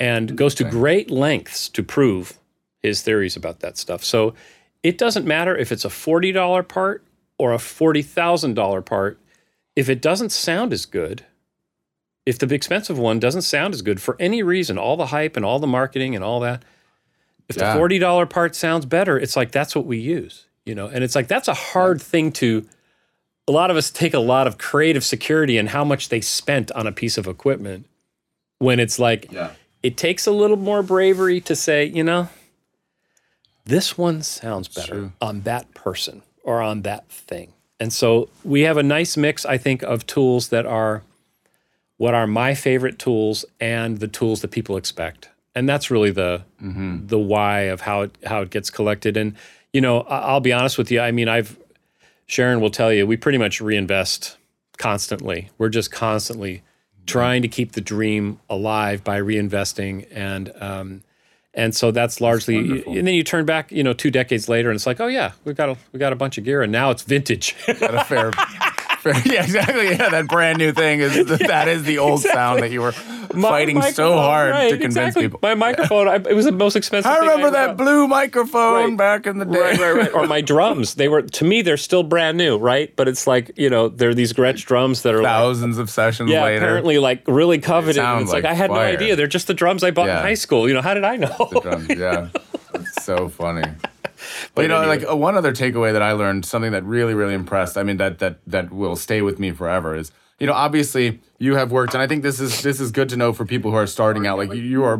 and goes to great lengths to prove his theories about that stuff. So it doesn't matter if it's a forty dollar part. Or a forty thousand dollar part, if it doesn't sound as good, if the expensive one doesn't sound as good for any reason, all the hype and all the marketing and all that, if yeah. the forty dollar part sounds better, it's like, that's what we use, you know? And it's like, that's a hard yeah. thing to, a lot of us take a lot of creative security in how much they spent on a piece of equipment when it's like, yeah. it takes a little more bravery to say, you know, this one sounds better True. on that person. Or on that thing. And so we have a nice mix, I think, of tools that are what are my favorite tools and the tools that people expect. And that's really the mm-hmm. the why of how it how it gets collected. And, you know, I'll be honest with you. I mean, I've Sharon will tell you, we pretty much reinvest constantly. We're just constantly trying to keep the dream alive by reinvesting and um And so that's largely, that's and then you turn back, you know, two decades later, and it's like, oh yeah, we got a we got a bunch of gear, and now it's vintage. Got a fair, fair, yeah, exactly. Yeah, that brand new thing is the, yeah, that is the old exactly. sound that you were my fighting so hard right, to convince exactly. people. My microphone, I, it was the most expensive. I thing remember I that bought. blue microphone right. back in the day, right, right, right. Or my drums. They were to me, they're still brand new, right? But it's like, you know, they're these Gretsch drums that are thousands like, of sessions yeah, later. Apparently like really coveted. It and it's like, like I had fire. no idea. They're just the drums I bought yeah. in high school. You know, how did I know? The drums, yeah. It's so funny. But, but you know, anyway. like uh, one other takeaway that I learned, something that really, really impressed, I mean, that that that will stay with me forever is, you know, obviously you have worked, and I think this is this is good to know for people who are starting out. Like you are,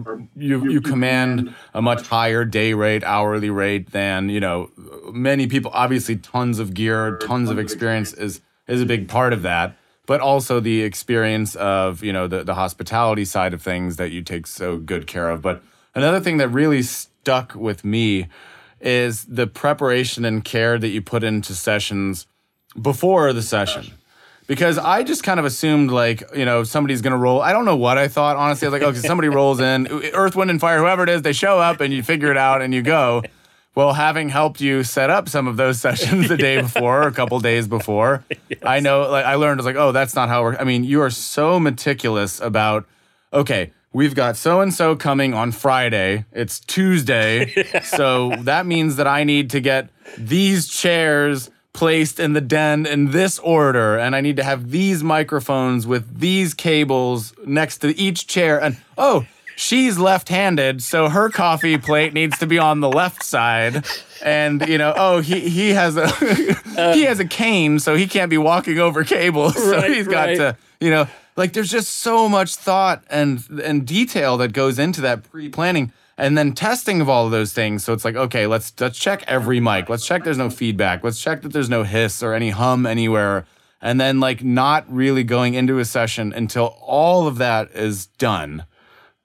you you command a much higher day rate, hourly rate than, you know, many people. Obviously, tons of gear, tons of experience is is a big part of that. But also the experience of, you know, the the hospitality side of things that you take so good care of. But another thing that really stuck with me is the preparation and care that you put into sessions before the session. Because I just kind of assumed, like, you know, somebody's going to roll. I don't know what I thought, honestly. I was like, okay, somebody rolls in. Earth, Wind, and Fire, whoever it is, they show up, and you figure it out, and you go. Well, having helped you set up some of those sessions the day before or a couple days before, yes. I know, like, I learned, I was like, oh, that's not how we're – I mean, you are so meticulous about, okay – we've got so-and-so coming on Friday. It's Tuesday. So that means that I need to get these chairs placed in the den in this order. And I need to have these microphones with these cables next to each chair. And, oh, she's left-handed, so her coffee plate needs to be on the left side. And, you know, oh, he, he has a he has a cane, so he can't be walking over cables. So right, he's got right. to, you know... Like, there's just so much thought and and detail that goes into that pre-planning and then testing of all of those things. So it's like, okay, let's let's check every mic. Let's check there's no feedback. Let's check that there's no hiss or any hum anywhere. And then, like, not really going into a session until all of that is done.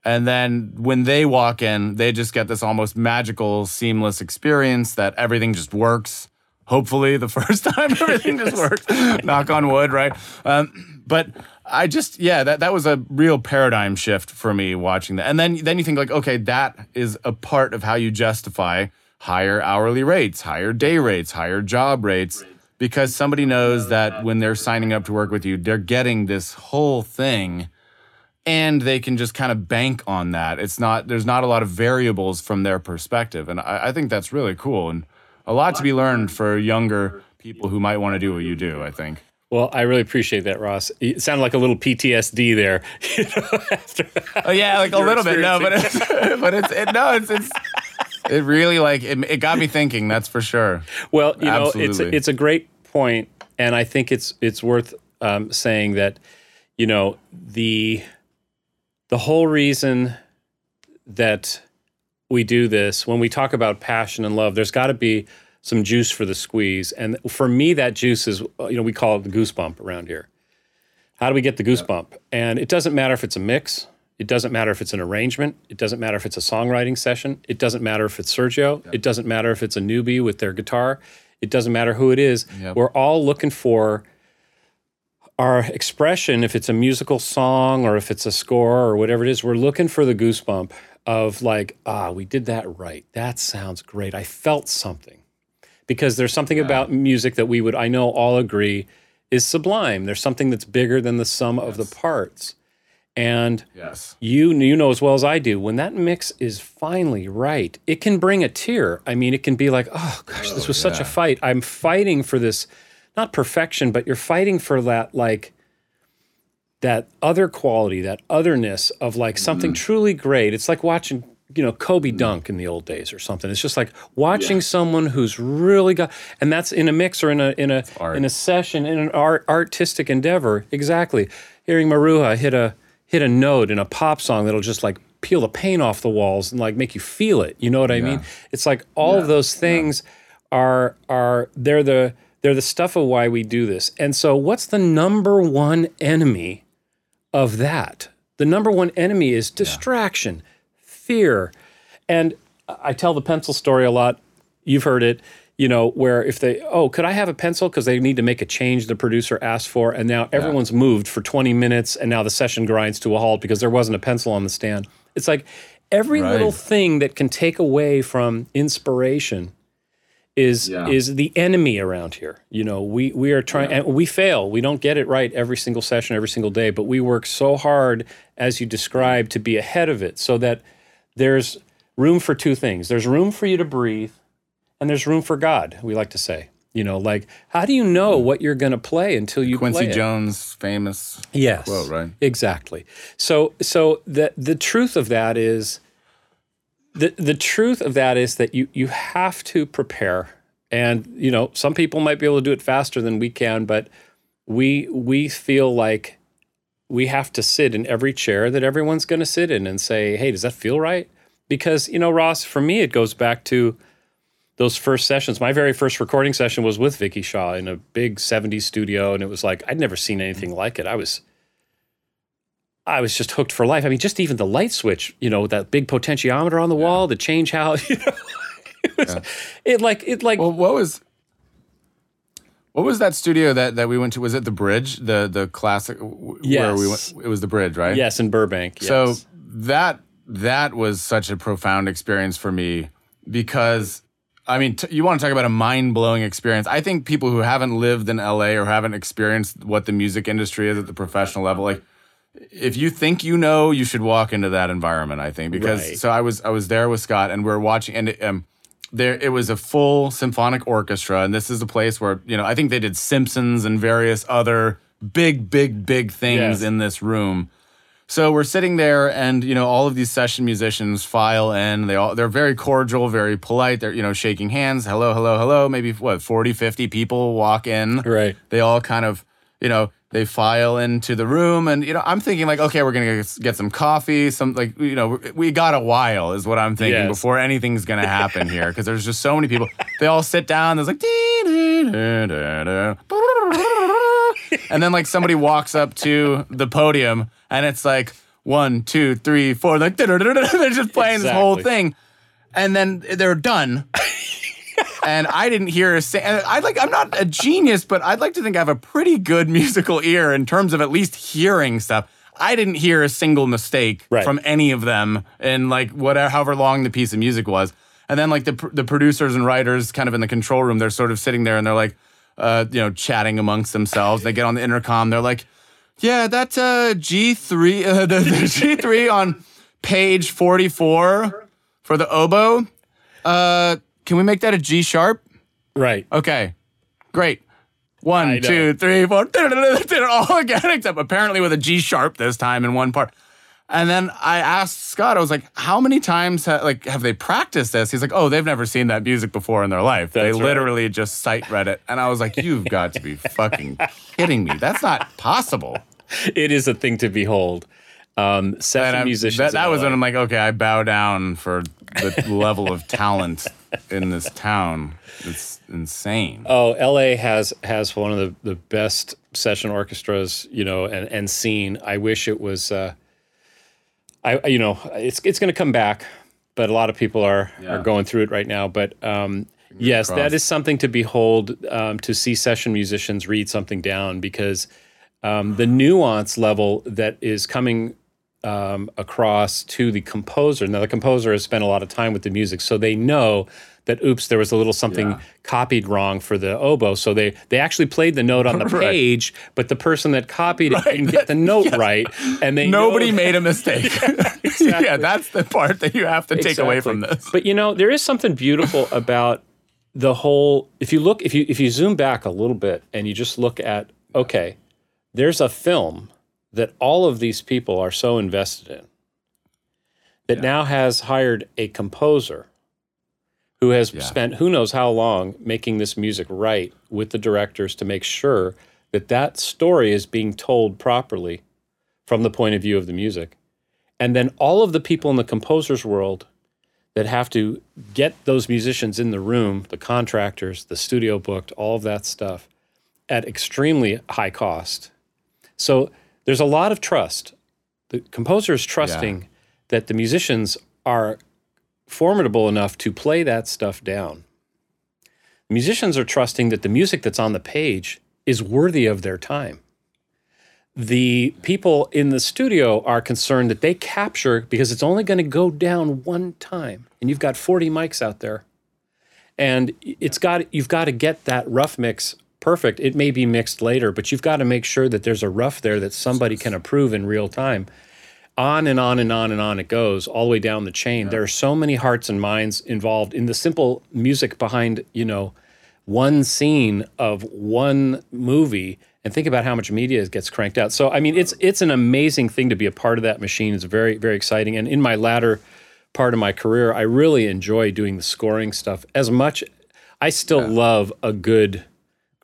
And then when they walk in, they just get this almost magical, seamless experience that everything just works. Hopefully, the first time everything just works. Knock on wood, right? Um, but I just, yeah, that, that was a real paradigm shift for me watching that. And then, then you think, like, okay, that is a part of how you justify higher hourly rates, higher day rates, higher job rates. because somebody knows that when they're signing up to work with you, they're getting this whole thing and they can just kind of bank on that. It's not, there's not a lot of variables from their perspective. And I, I think that's really cool and a lot to be learned for younger people who might want to do what you do, I think. Well, I really appreciate that, Ross. It sounded like a little P T S D there. You know, after oh yeah, like a little bit. No, but it's, but it's it, no, it's it's it really like it, it got me thinking. That's for sure. Well, you Absolutely. know, it's a, it's a great point, and I think it's it's worth um, saying that, you know, the the whole reason that we do this, when we talk about passion and love, there's got to be some juice for the squeeze. And for me, that juice is, you know, we call it the goosebump around here. How do we get the goosebump? Yeah. And it doesn't matter if it's a mix. It doesn't matter if it's an arrangement. It doesn't matter if it's a songwriting session. It doesn't matter if it's Sergio. Yeah. It doesn't matter if it's a newbie with their guitar. It doesn't matter who it is. Yep. We're all looking for our expression, if it's a musical song or if it's a score or whatever it is, we're looking for the goosebump of like, ah, we did that right. That sounds great. I felt something. Because there's something yeah. about music that we would, I know, all agree is sublime. There's something that's bigger than the sum yes. of the parts. And yes. you you know as well as I do, when that mix is finally right, it can bring a tear. I mean, it can be like, oh, gosh, oh, this was yeah. such a fight. I'm fighting for this, not perfection, but you're fighting for that, like, that other quality, that otherness of, like, mm-hmm. something truly great. It's like watching, you know, Kobe dunk in the old days or something. It's just like watching yeah. someone who's really got, and that's in a mix or in a in a in a session, in an art, artistic endeavor. Exactly. Hearing Maruha hit a hit a note in a pop song that'll just like peel the paint off the walls and like make you feel it. You know what I yeah. mean? It's like all yeah. of those things yeah. are are they're the they're the stuff of why we do this. And so what's the number one enemy of that? The number one enemy is distraction. Yeah. Fear. And I tell the pencil story a lot. You've heard it, you know, where if they, oh, could I have a pencil? Because they need to make a change the producer asked for. And now everyone's yeah. moved for twenty minutes and now the session grinds to a halt because there wasn't a pencil on the stand. It's like every right. little thing that can take away from inspiration is yeah. is the enemy around here. You know, we, we are trying, yeah. and we fail. We don't get it right every single session, every single day, but we work so hard, as you described, to be ahead of it so that there's room for two things. There's room for you to breathe, and there's room for God, we like to say. You know, like, how do you know what you're going to play until you Quincy play Quincy Jones' famous yes, quote, right? Exactly. So so the, the truth of that is, the, the truth of that is that you, you have to prepare. And, you know, some people might be able to do it faster than we can, but we we feel like we have to sit in every chair that everyone's going to sit in and say, hey, does that feel right? Because, you know, Ross, for me, it goes back to those first sessions. My very first recording session was with Vicki Shaw in a big seventies studio. And it was like, I'd never seen anything like it. I was, I was just hooked for life. I mean, just even the light switch, you know, with that big potentiometer on the yeah. wall to change how, you know, it, was, yeah. it like, it like, well, what was, What was that studio that, that we went to? Was it The Bridge? The the classic w- yes. where we went? It was The Bridge, right? Yes, in Burbank. Yes. So that that was such a profound experience for me because, I mean, t- you want to talk about a mind-blowing experience. I think people who haven't lived in L A or haven't experienced what the music industry is at the professional level, like if you think you know, you should walk into that environment, I think. Because right. so I was I was there with Scott and we we're watching and um, There, it was a full symphonic orchestra, and this is a place where, you know, I think they did Simpsons and various other big, big, big things yes. in this room. So we're sitting there, and, you know, all of these session musicians file in. They all, they're very cordial, very polite. They're, you know, shaking hands. Hello, hello, hello. Maybe, what, forty, fifty people walk in. Right. They all kind of, you know, they file into the room, and, you know, I'm thinking, like, okay, we're going to get some coffee, some, like, you know, we got a while is what I'm thinking yes. before anything's going to happen here, because there's just so many people. They all sit down, there's like, and then, like, somebody walks up to the podium, and it's like, one, two, three, four, like, they're just playing exactly. this whole thing, and then they're done. And I didn't hear a sing- I'd like I'm not a genius, but I'd like to think I have a pretty good musical ear in terms of at least hearing stuff. I didn't hear a single mistake right. from any of them in like whatever however long the piece of music was. And then like the the producers and writers kind of in the control room, they're sort of sitting there and they're like, uh, you know, chatting amongst themselves. They get on the intercom. They're like, yeah, that's uh, G three, uh, the, the G three on page forty-four for the oboe. Uh, can we make that a G sharp? Right. Okay. Great. One, two, three, four. They're all again, except apparently with a G sharp this time in one part. And then I asked Scott, I was like, how many times ha- like have they practiced this? He's like, oh, they've never seen that music before in their life. That's they literally right. just sight read it. And I was like, you've got to be fucking kidding me. That's not possible. It is a thing to behold. Um, seven musicians. That, that was when I'm like, okay, I bow down for the level of talent in this town. It's insane. Oh, L A has has one of the, the best session orchestras, you know, and, and scene. I wish it was. Uh, I you know, it's it's going to come back, but a lot of people are yeah. are going through it right now. But um, yes, crossed. That is something to behold. Um, to see session musicians read something down, because um, the nuance level that is coming um, across to the composer. Now, the composer has spent a lot of time with the music, so they know that, oops, there was a little something yeah. copied wrong for the oboe. So they, they actually played the note on the right. page, but the person that copied right. it didn't get the note yes. right. And they Nobody that, made a mistake. Yeah, exactly. yeah, that's the part that you have to exactly. take away from this. But, you know, there is something beautiful about the whole, if you look, if you if you zoom back a little bit and you just look at, okay, there's a film that all of these people are so invested in that yeah. now has hired a composer who has yeah. spent who knows how long making this music right with the directors to make sure that that story is being told properly from the point of view of the music. And then all of the people in the composer's world that have to get those musicians in the room, the contractors, the studio booked, all of that stuff at extremely high cost. So there's a lot of trust. The composer is trusting yeah. that the musicians are formidable enough to play that stuff down. Musicians are trusting that the music that's on the page is worthy of their time. The people in the studio are concerned that they capture, because it's only going to go down one time, and you've got forty mics out there, and it's got you've got to get that rough mix perfect. It may be mixed later, but you've got to make sure that there's a rough there that somebody can approve in real time. On and on and on and on it goes, all the way down the chain. Yeah. There are so many hearts and minds involved in the simple music behind, you know, one scene of one movie. And think about how much media gets cranked out. So, I mean, it's it's an amazing thing to be a part of that machine. It's very, very exciting. And in my latter part of my career, I really enjoy doing the scoring stuff as much. I still yeah. love a good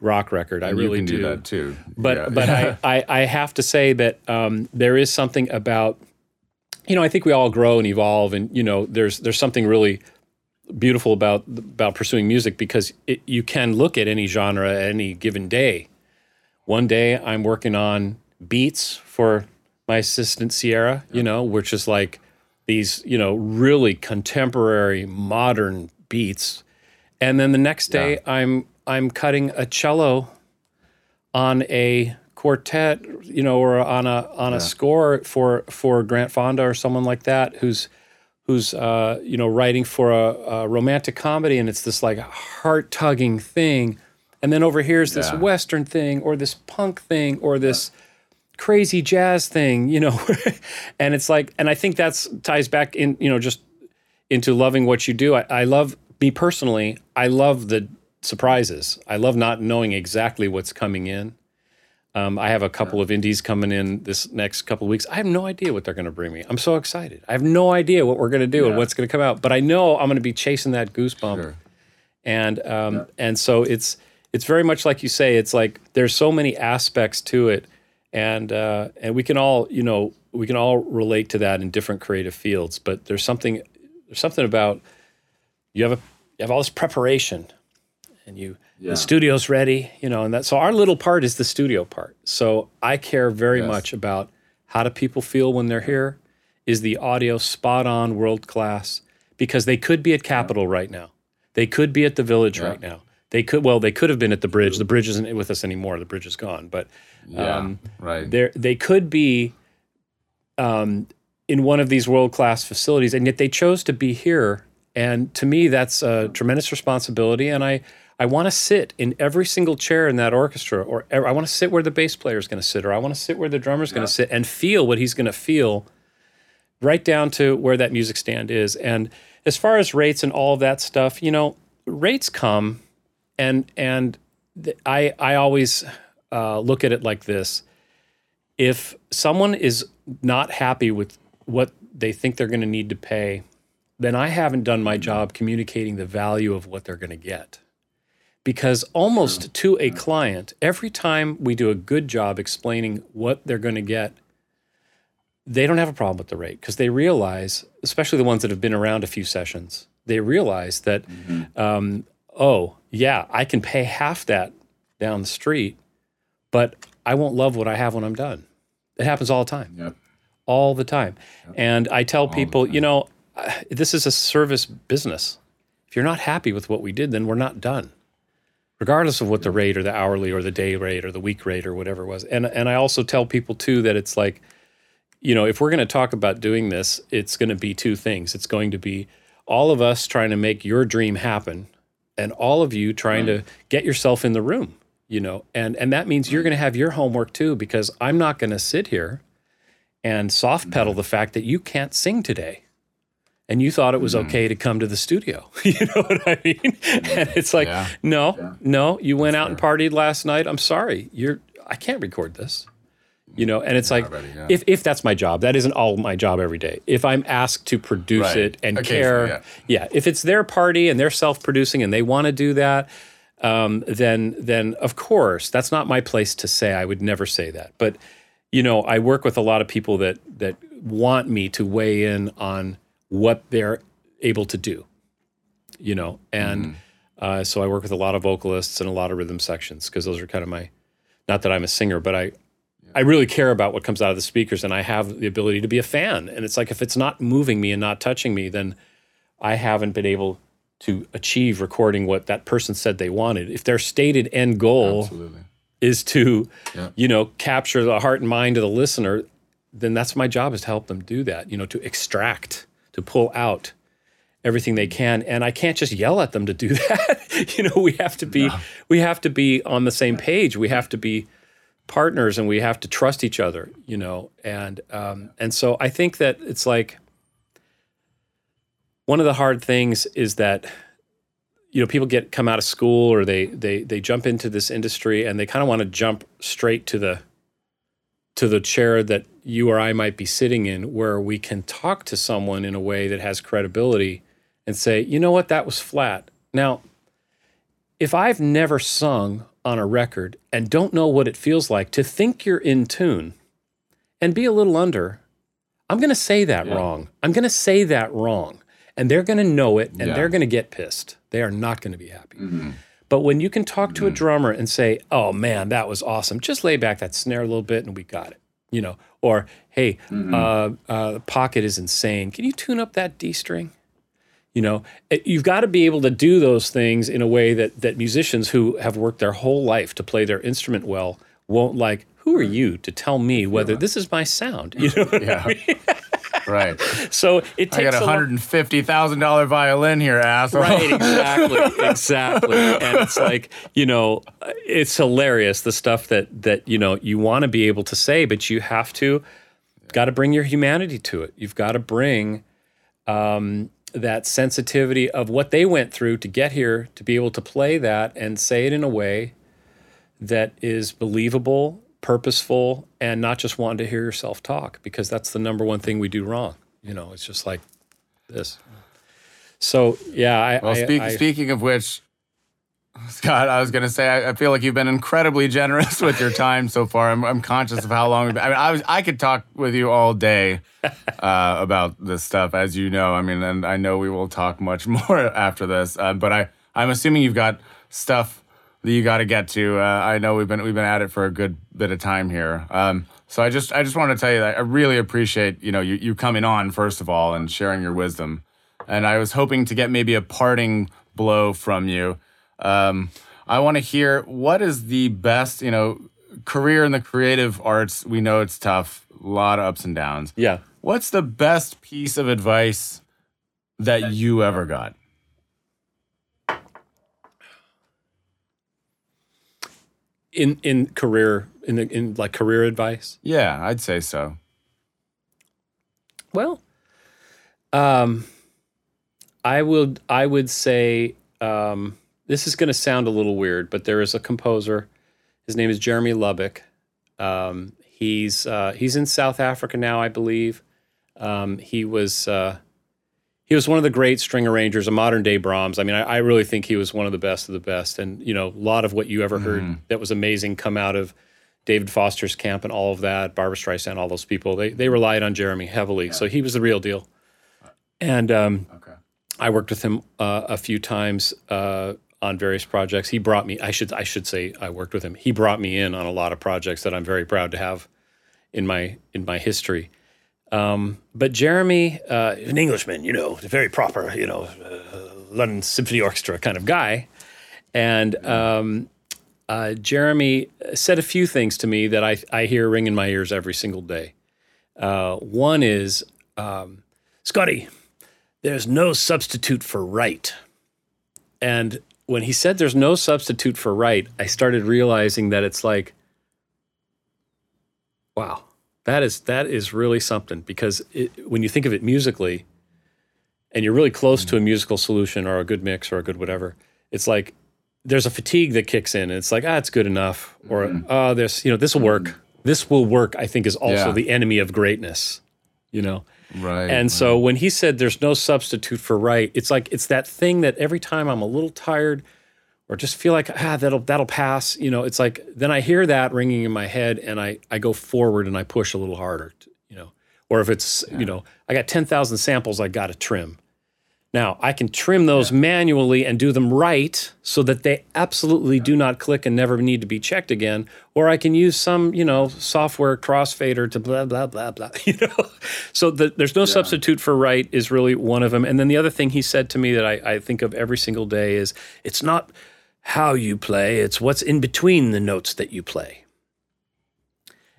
rock record. I and really you can do. do that too. But yeah. but I, I, I have to say that um, there is something about, you know, I think we all grow and evolve, and you know, there's there's something really beautiful about about pursuing music, because it, you can look at any genre at any given day. One day I'm working on beats for my assistant Sierra, yeah. you know, which is like these, you know, really contemporary modern beats. And then the next day yeah. I'm I'm cutting a cello on a quartet, you know, or on a on a yeah. score for for Grant Fonda or someone like that, who's who's uh, you know, writing for a, a romantic comedy, and it's this like heart tugging thing. And then over here is this yeah. Western thing, or this punk thing, or this yeah. crazy jazz thing, you know. And it's like, and I think that's ties back in, you know, just into loving what you do. I, I love me personally. I love the surprises. I love not knowing exactly what's coming in. Um, I have a couple yeah. of indies coming in this next couple of weeks. I have no idea what they're going to bring me. I'm so excited. I have no idea what we're going to do yeah. and what's going to come out. But I know I'm going to be chasing that goosebump. Sure. And um, yeah. and so it's it's very much like you say. It's like there's so many aspects to it, and uh, and we can all you know we can all relate to that in different creative fields. But there's something there's something about you have a you have all this preparation. And you, yeah. the studio's ready, you know, and that. So our little part is the studio part. So I care very yes. much about how do people feel when they're here? Is the audio spot on, world class? Because they could be at Capitol yeah. right now. They could be at the Village yeah. right now. They could, well, they could have been at the Bridge. The Bridge isn't with us anymore. The Bridge is gone. But um, yeah, right. there, they could be um, in one of these world class facilities, and yet they chose to be here. And to me, that's a tremendous responsibility. And I. I want to sit in every single chair in that orchestra, or I want to sit where the bass player is going to sit, or I want to sit where the drummer is going to sit and feel what he's going to feel right down to where that music stand is. And as far as rates and all of that stuff, you know, rates come, and and th- I, I always uh, look at it like this. If someone is not happy with what they think they're going to need to pay, then I haven't done my job communicating the value of what they're going to get. Because almost yeah. to a client, every time we do a good job explaining what they're going to get, they don't have a problem with the rate, because they realize, especially the ones that have been around a few sessions, they realize that, mm-hmm. um, oh, yeah, I can pay half that down the street, but I won't love what I have when I'm done. It happens all the time. Yep. All the time. Yep. And I tell all people, you know, this is a service business. If you're not happy with what we did, then we're not done, regardless of what the rate or the hourly or the day rate or the week rate or whatever it was. And and I also tell people, too, that it's like, you know, if we're going to talk about doing this, it's going to be two things. It's going to be all of us trying to make your dream happen, and all of you trying right. to get yourself in the room, you know. And, and that means you're going to have your homework, too, because I'm not going to sit here and soft pedal the fact that you can't sing today. And you thought it was okay to come to the studio. You know what I mean? And it's like, yeah. no, yeah. no, you went That's out fair. and partied last night. I'm sorry. You're I can't record this. You know, and it's Not like, ready, yeah. if if that's my job, that isn't all my job every day. If I'm asked to produce right. it and okay, care, so yeah. yeah, if it's their party and they're self-producing and they want to do that, um, then then of course, that's not my place to say. I would never say that. But, you know, I work with a lot of people that that want me to weigh in on what they're able to do, you know? And mm-hmm. uh, so I work with a lot of vocalists and a lot of rhythm sections, because those are kind of my, not that I'm a singer, but I, yeah. I really care about what comes out of the speakers, and I have the ability to be a fan. And it's like, if it's not moving me and not touching me, then I haven't been able to achieve recording what that person said they wanted. If their stated end goal Absolutely. is to, yeah. you know, capture the heart and mind of the listener, then that's my job, is to help them do that, you know, to extract, to pull out everything they can. And I can't just yell at them to do that. You know, we have to be, no. we have to be on the same page. We have to be partners, and we have to trust each other, you know? And, um, and so I think that it's like, one of the hard things is that, you know, people get, come out of school, or they, they, they jump into this industry, and they kind of want to jump straight to the, to the chair that you or I might be sitting in, where we can talk to someone in a way that has credibility and say, you know what, that was flat. Now, if I've never sung on a record and don't know what it feels like to think you're in tune and be a little under, I'm going to say that yeah. wrong. I'm going to say that wrong. And they're going to know it, and yeah. they're going to get pissed. They are not going to be happy. Mm-hmm. But when you can talk to a drummer and say, oh, man, that was awesome. Just lay back that snare a little bit and we got it, you know. Or, hey, mm-hmm. uh, uh, the pocket is insane. Can you tune up that D string? You know, it, you've got to be able to do those things in a way that that musicians who have worked their whole life to play their instrument well won't like, who are you to tell me whether yeah. this is my sound? You know what yeah. I mean? Right. So it takes I got a one hundred fifty thousand dollars violin here, asshole. Right, exactly, exactly. And it's like, you know, it's hilarious, the stuff that, that you know, you want to be able to say, but you have to, got to bring your humanity to it. You've got to bring um, that sensitivity of what they went through to get here, to be able to play that and say it in a way that is believable, purposeful, and not just wanting to hear yourself talk, because that's the number one thing we do wrong. You know, it's just like this. So, yeah. I, well, I, speak, I, speaking of which, Scott, I was going to say, I, I feel like you've been incredibly generous with your time so far. I'm, I'm conscious of how long we've been. I mean, I, was, I could talk with you all day uh, about this stuff, as you know. I mean, and I know we will talk much more after this, uh, but I, I'm assuming you've got stuff that you got to get to. Uh, I know we've been we've been at it for a good bit of time here. Um, so I just I just want to tell you that I really appreciate you know you you coming on, first of all, and sharing your wisdom. And I was hoping to get maybe a parting blow from you. Um, I want to hear, what is the best you know career in the creative arts? We know it's tough, a lot of ups and downs. Yeah. What's the best piece of advice that you ever got? in in career in the, in like career advice? Yeah, I'd say so. Well, um, I will. I would say um, this is going to sound a little weird, but there is a composer. His name is Jeremy Lubbock. Um, he's uh, he's in South Africa now, I believe. Um, he was uh, he was one of the great string arrangers, a modern day Brahms. I mean, I, I really think he was one of the best of the best. And you know, a lot of what you ever heard mm. that was amazing come out of David Foster's camp and all of that, Barbra Streisand, all those people. They they relied on Jeremy heavily, yeah. so he was the real deal. And um, okay. I worked with him uh, a few times uh, on various projects. He brought me. I should I should say I worked with him. He brought me in on a lot of projects that I'm very proud to have in my in my history. Um, but Jeremy, uh, an Englishman, you know, very proper, you know, uh, London Symphony Orchestra kind of guy. And um, uh, Jeremy said a few things to me that I, I hear ring in my ears every single day. Uh, one is, um, Scotty, there's no substitute for right. And when he said there's no substitute for right, I started realizing that it's like, wow. That is that is really something, because it, when you think of it musically, and you're really close mm-hmm. to a musical solution or a good mix or a good whatever, it's like there's a fatigue that kicks in, and it's like ah, it's good enough, or mm-hmm. oh, there's you know this will work. Mm-hmm. This will work. I think is also yeah. the enemy of greatness, you know. Right. And right. so when he said there's no substitute for right, it's like it's that thing that every time I'm a little tired, or just feel like, ah, that'll that'll pass, you know, it's like, then I hear that ringing in my head and I, I go forward and I push a little harder, you know. Or if it's, yeah. you know, I got ten thousand samples I got to trim. Now, I can trim those yeah. manually and do them right so that they absolutely yeah. do not click and never need to be checked again. Or I can use some, you know, software crossfader to blah, blah, blah, blah, you know. So the, there's no yeah. substitute for right is really one of them. And then the other thing he said to me that I, I think of every single day is, it's not how you play, it's what's in between the notes that you play,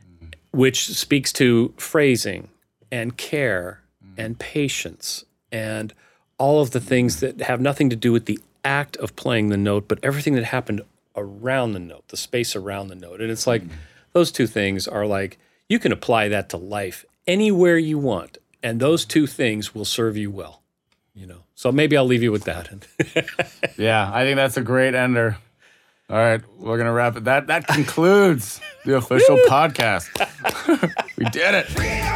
mm-hmm. which speaks to phrasing and care mm-hmm. and patience and all of the things mm-hmm. that have nothing to do with the act of playing the note, but everything that happened around the note, the space around the note. And it's like, mm-hmm. those two things are like, you can apply that to life anywhere you want, and those two things will serve you well. You know, so maybe I'll leave you with that. Yeah, I think that's a great ender. All right, we're gonna wrap it. That that concludes the official podcast. We did it.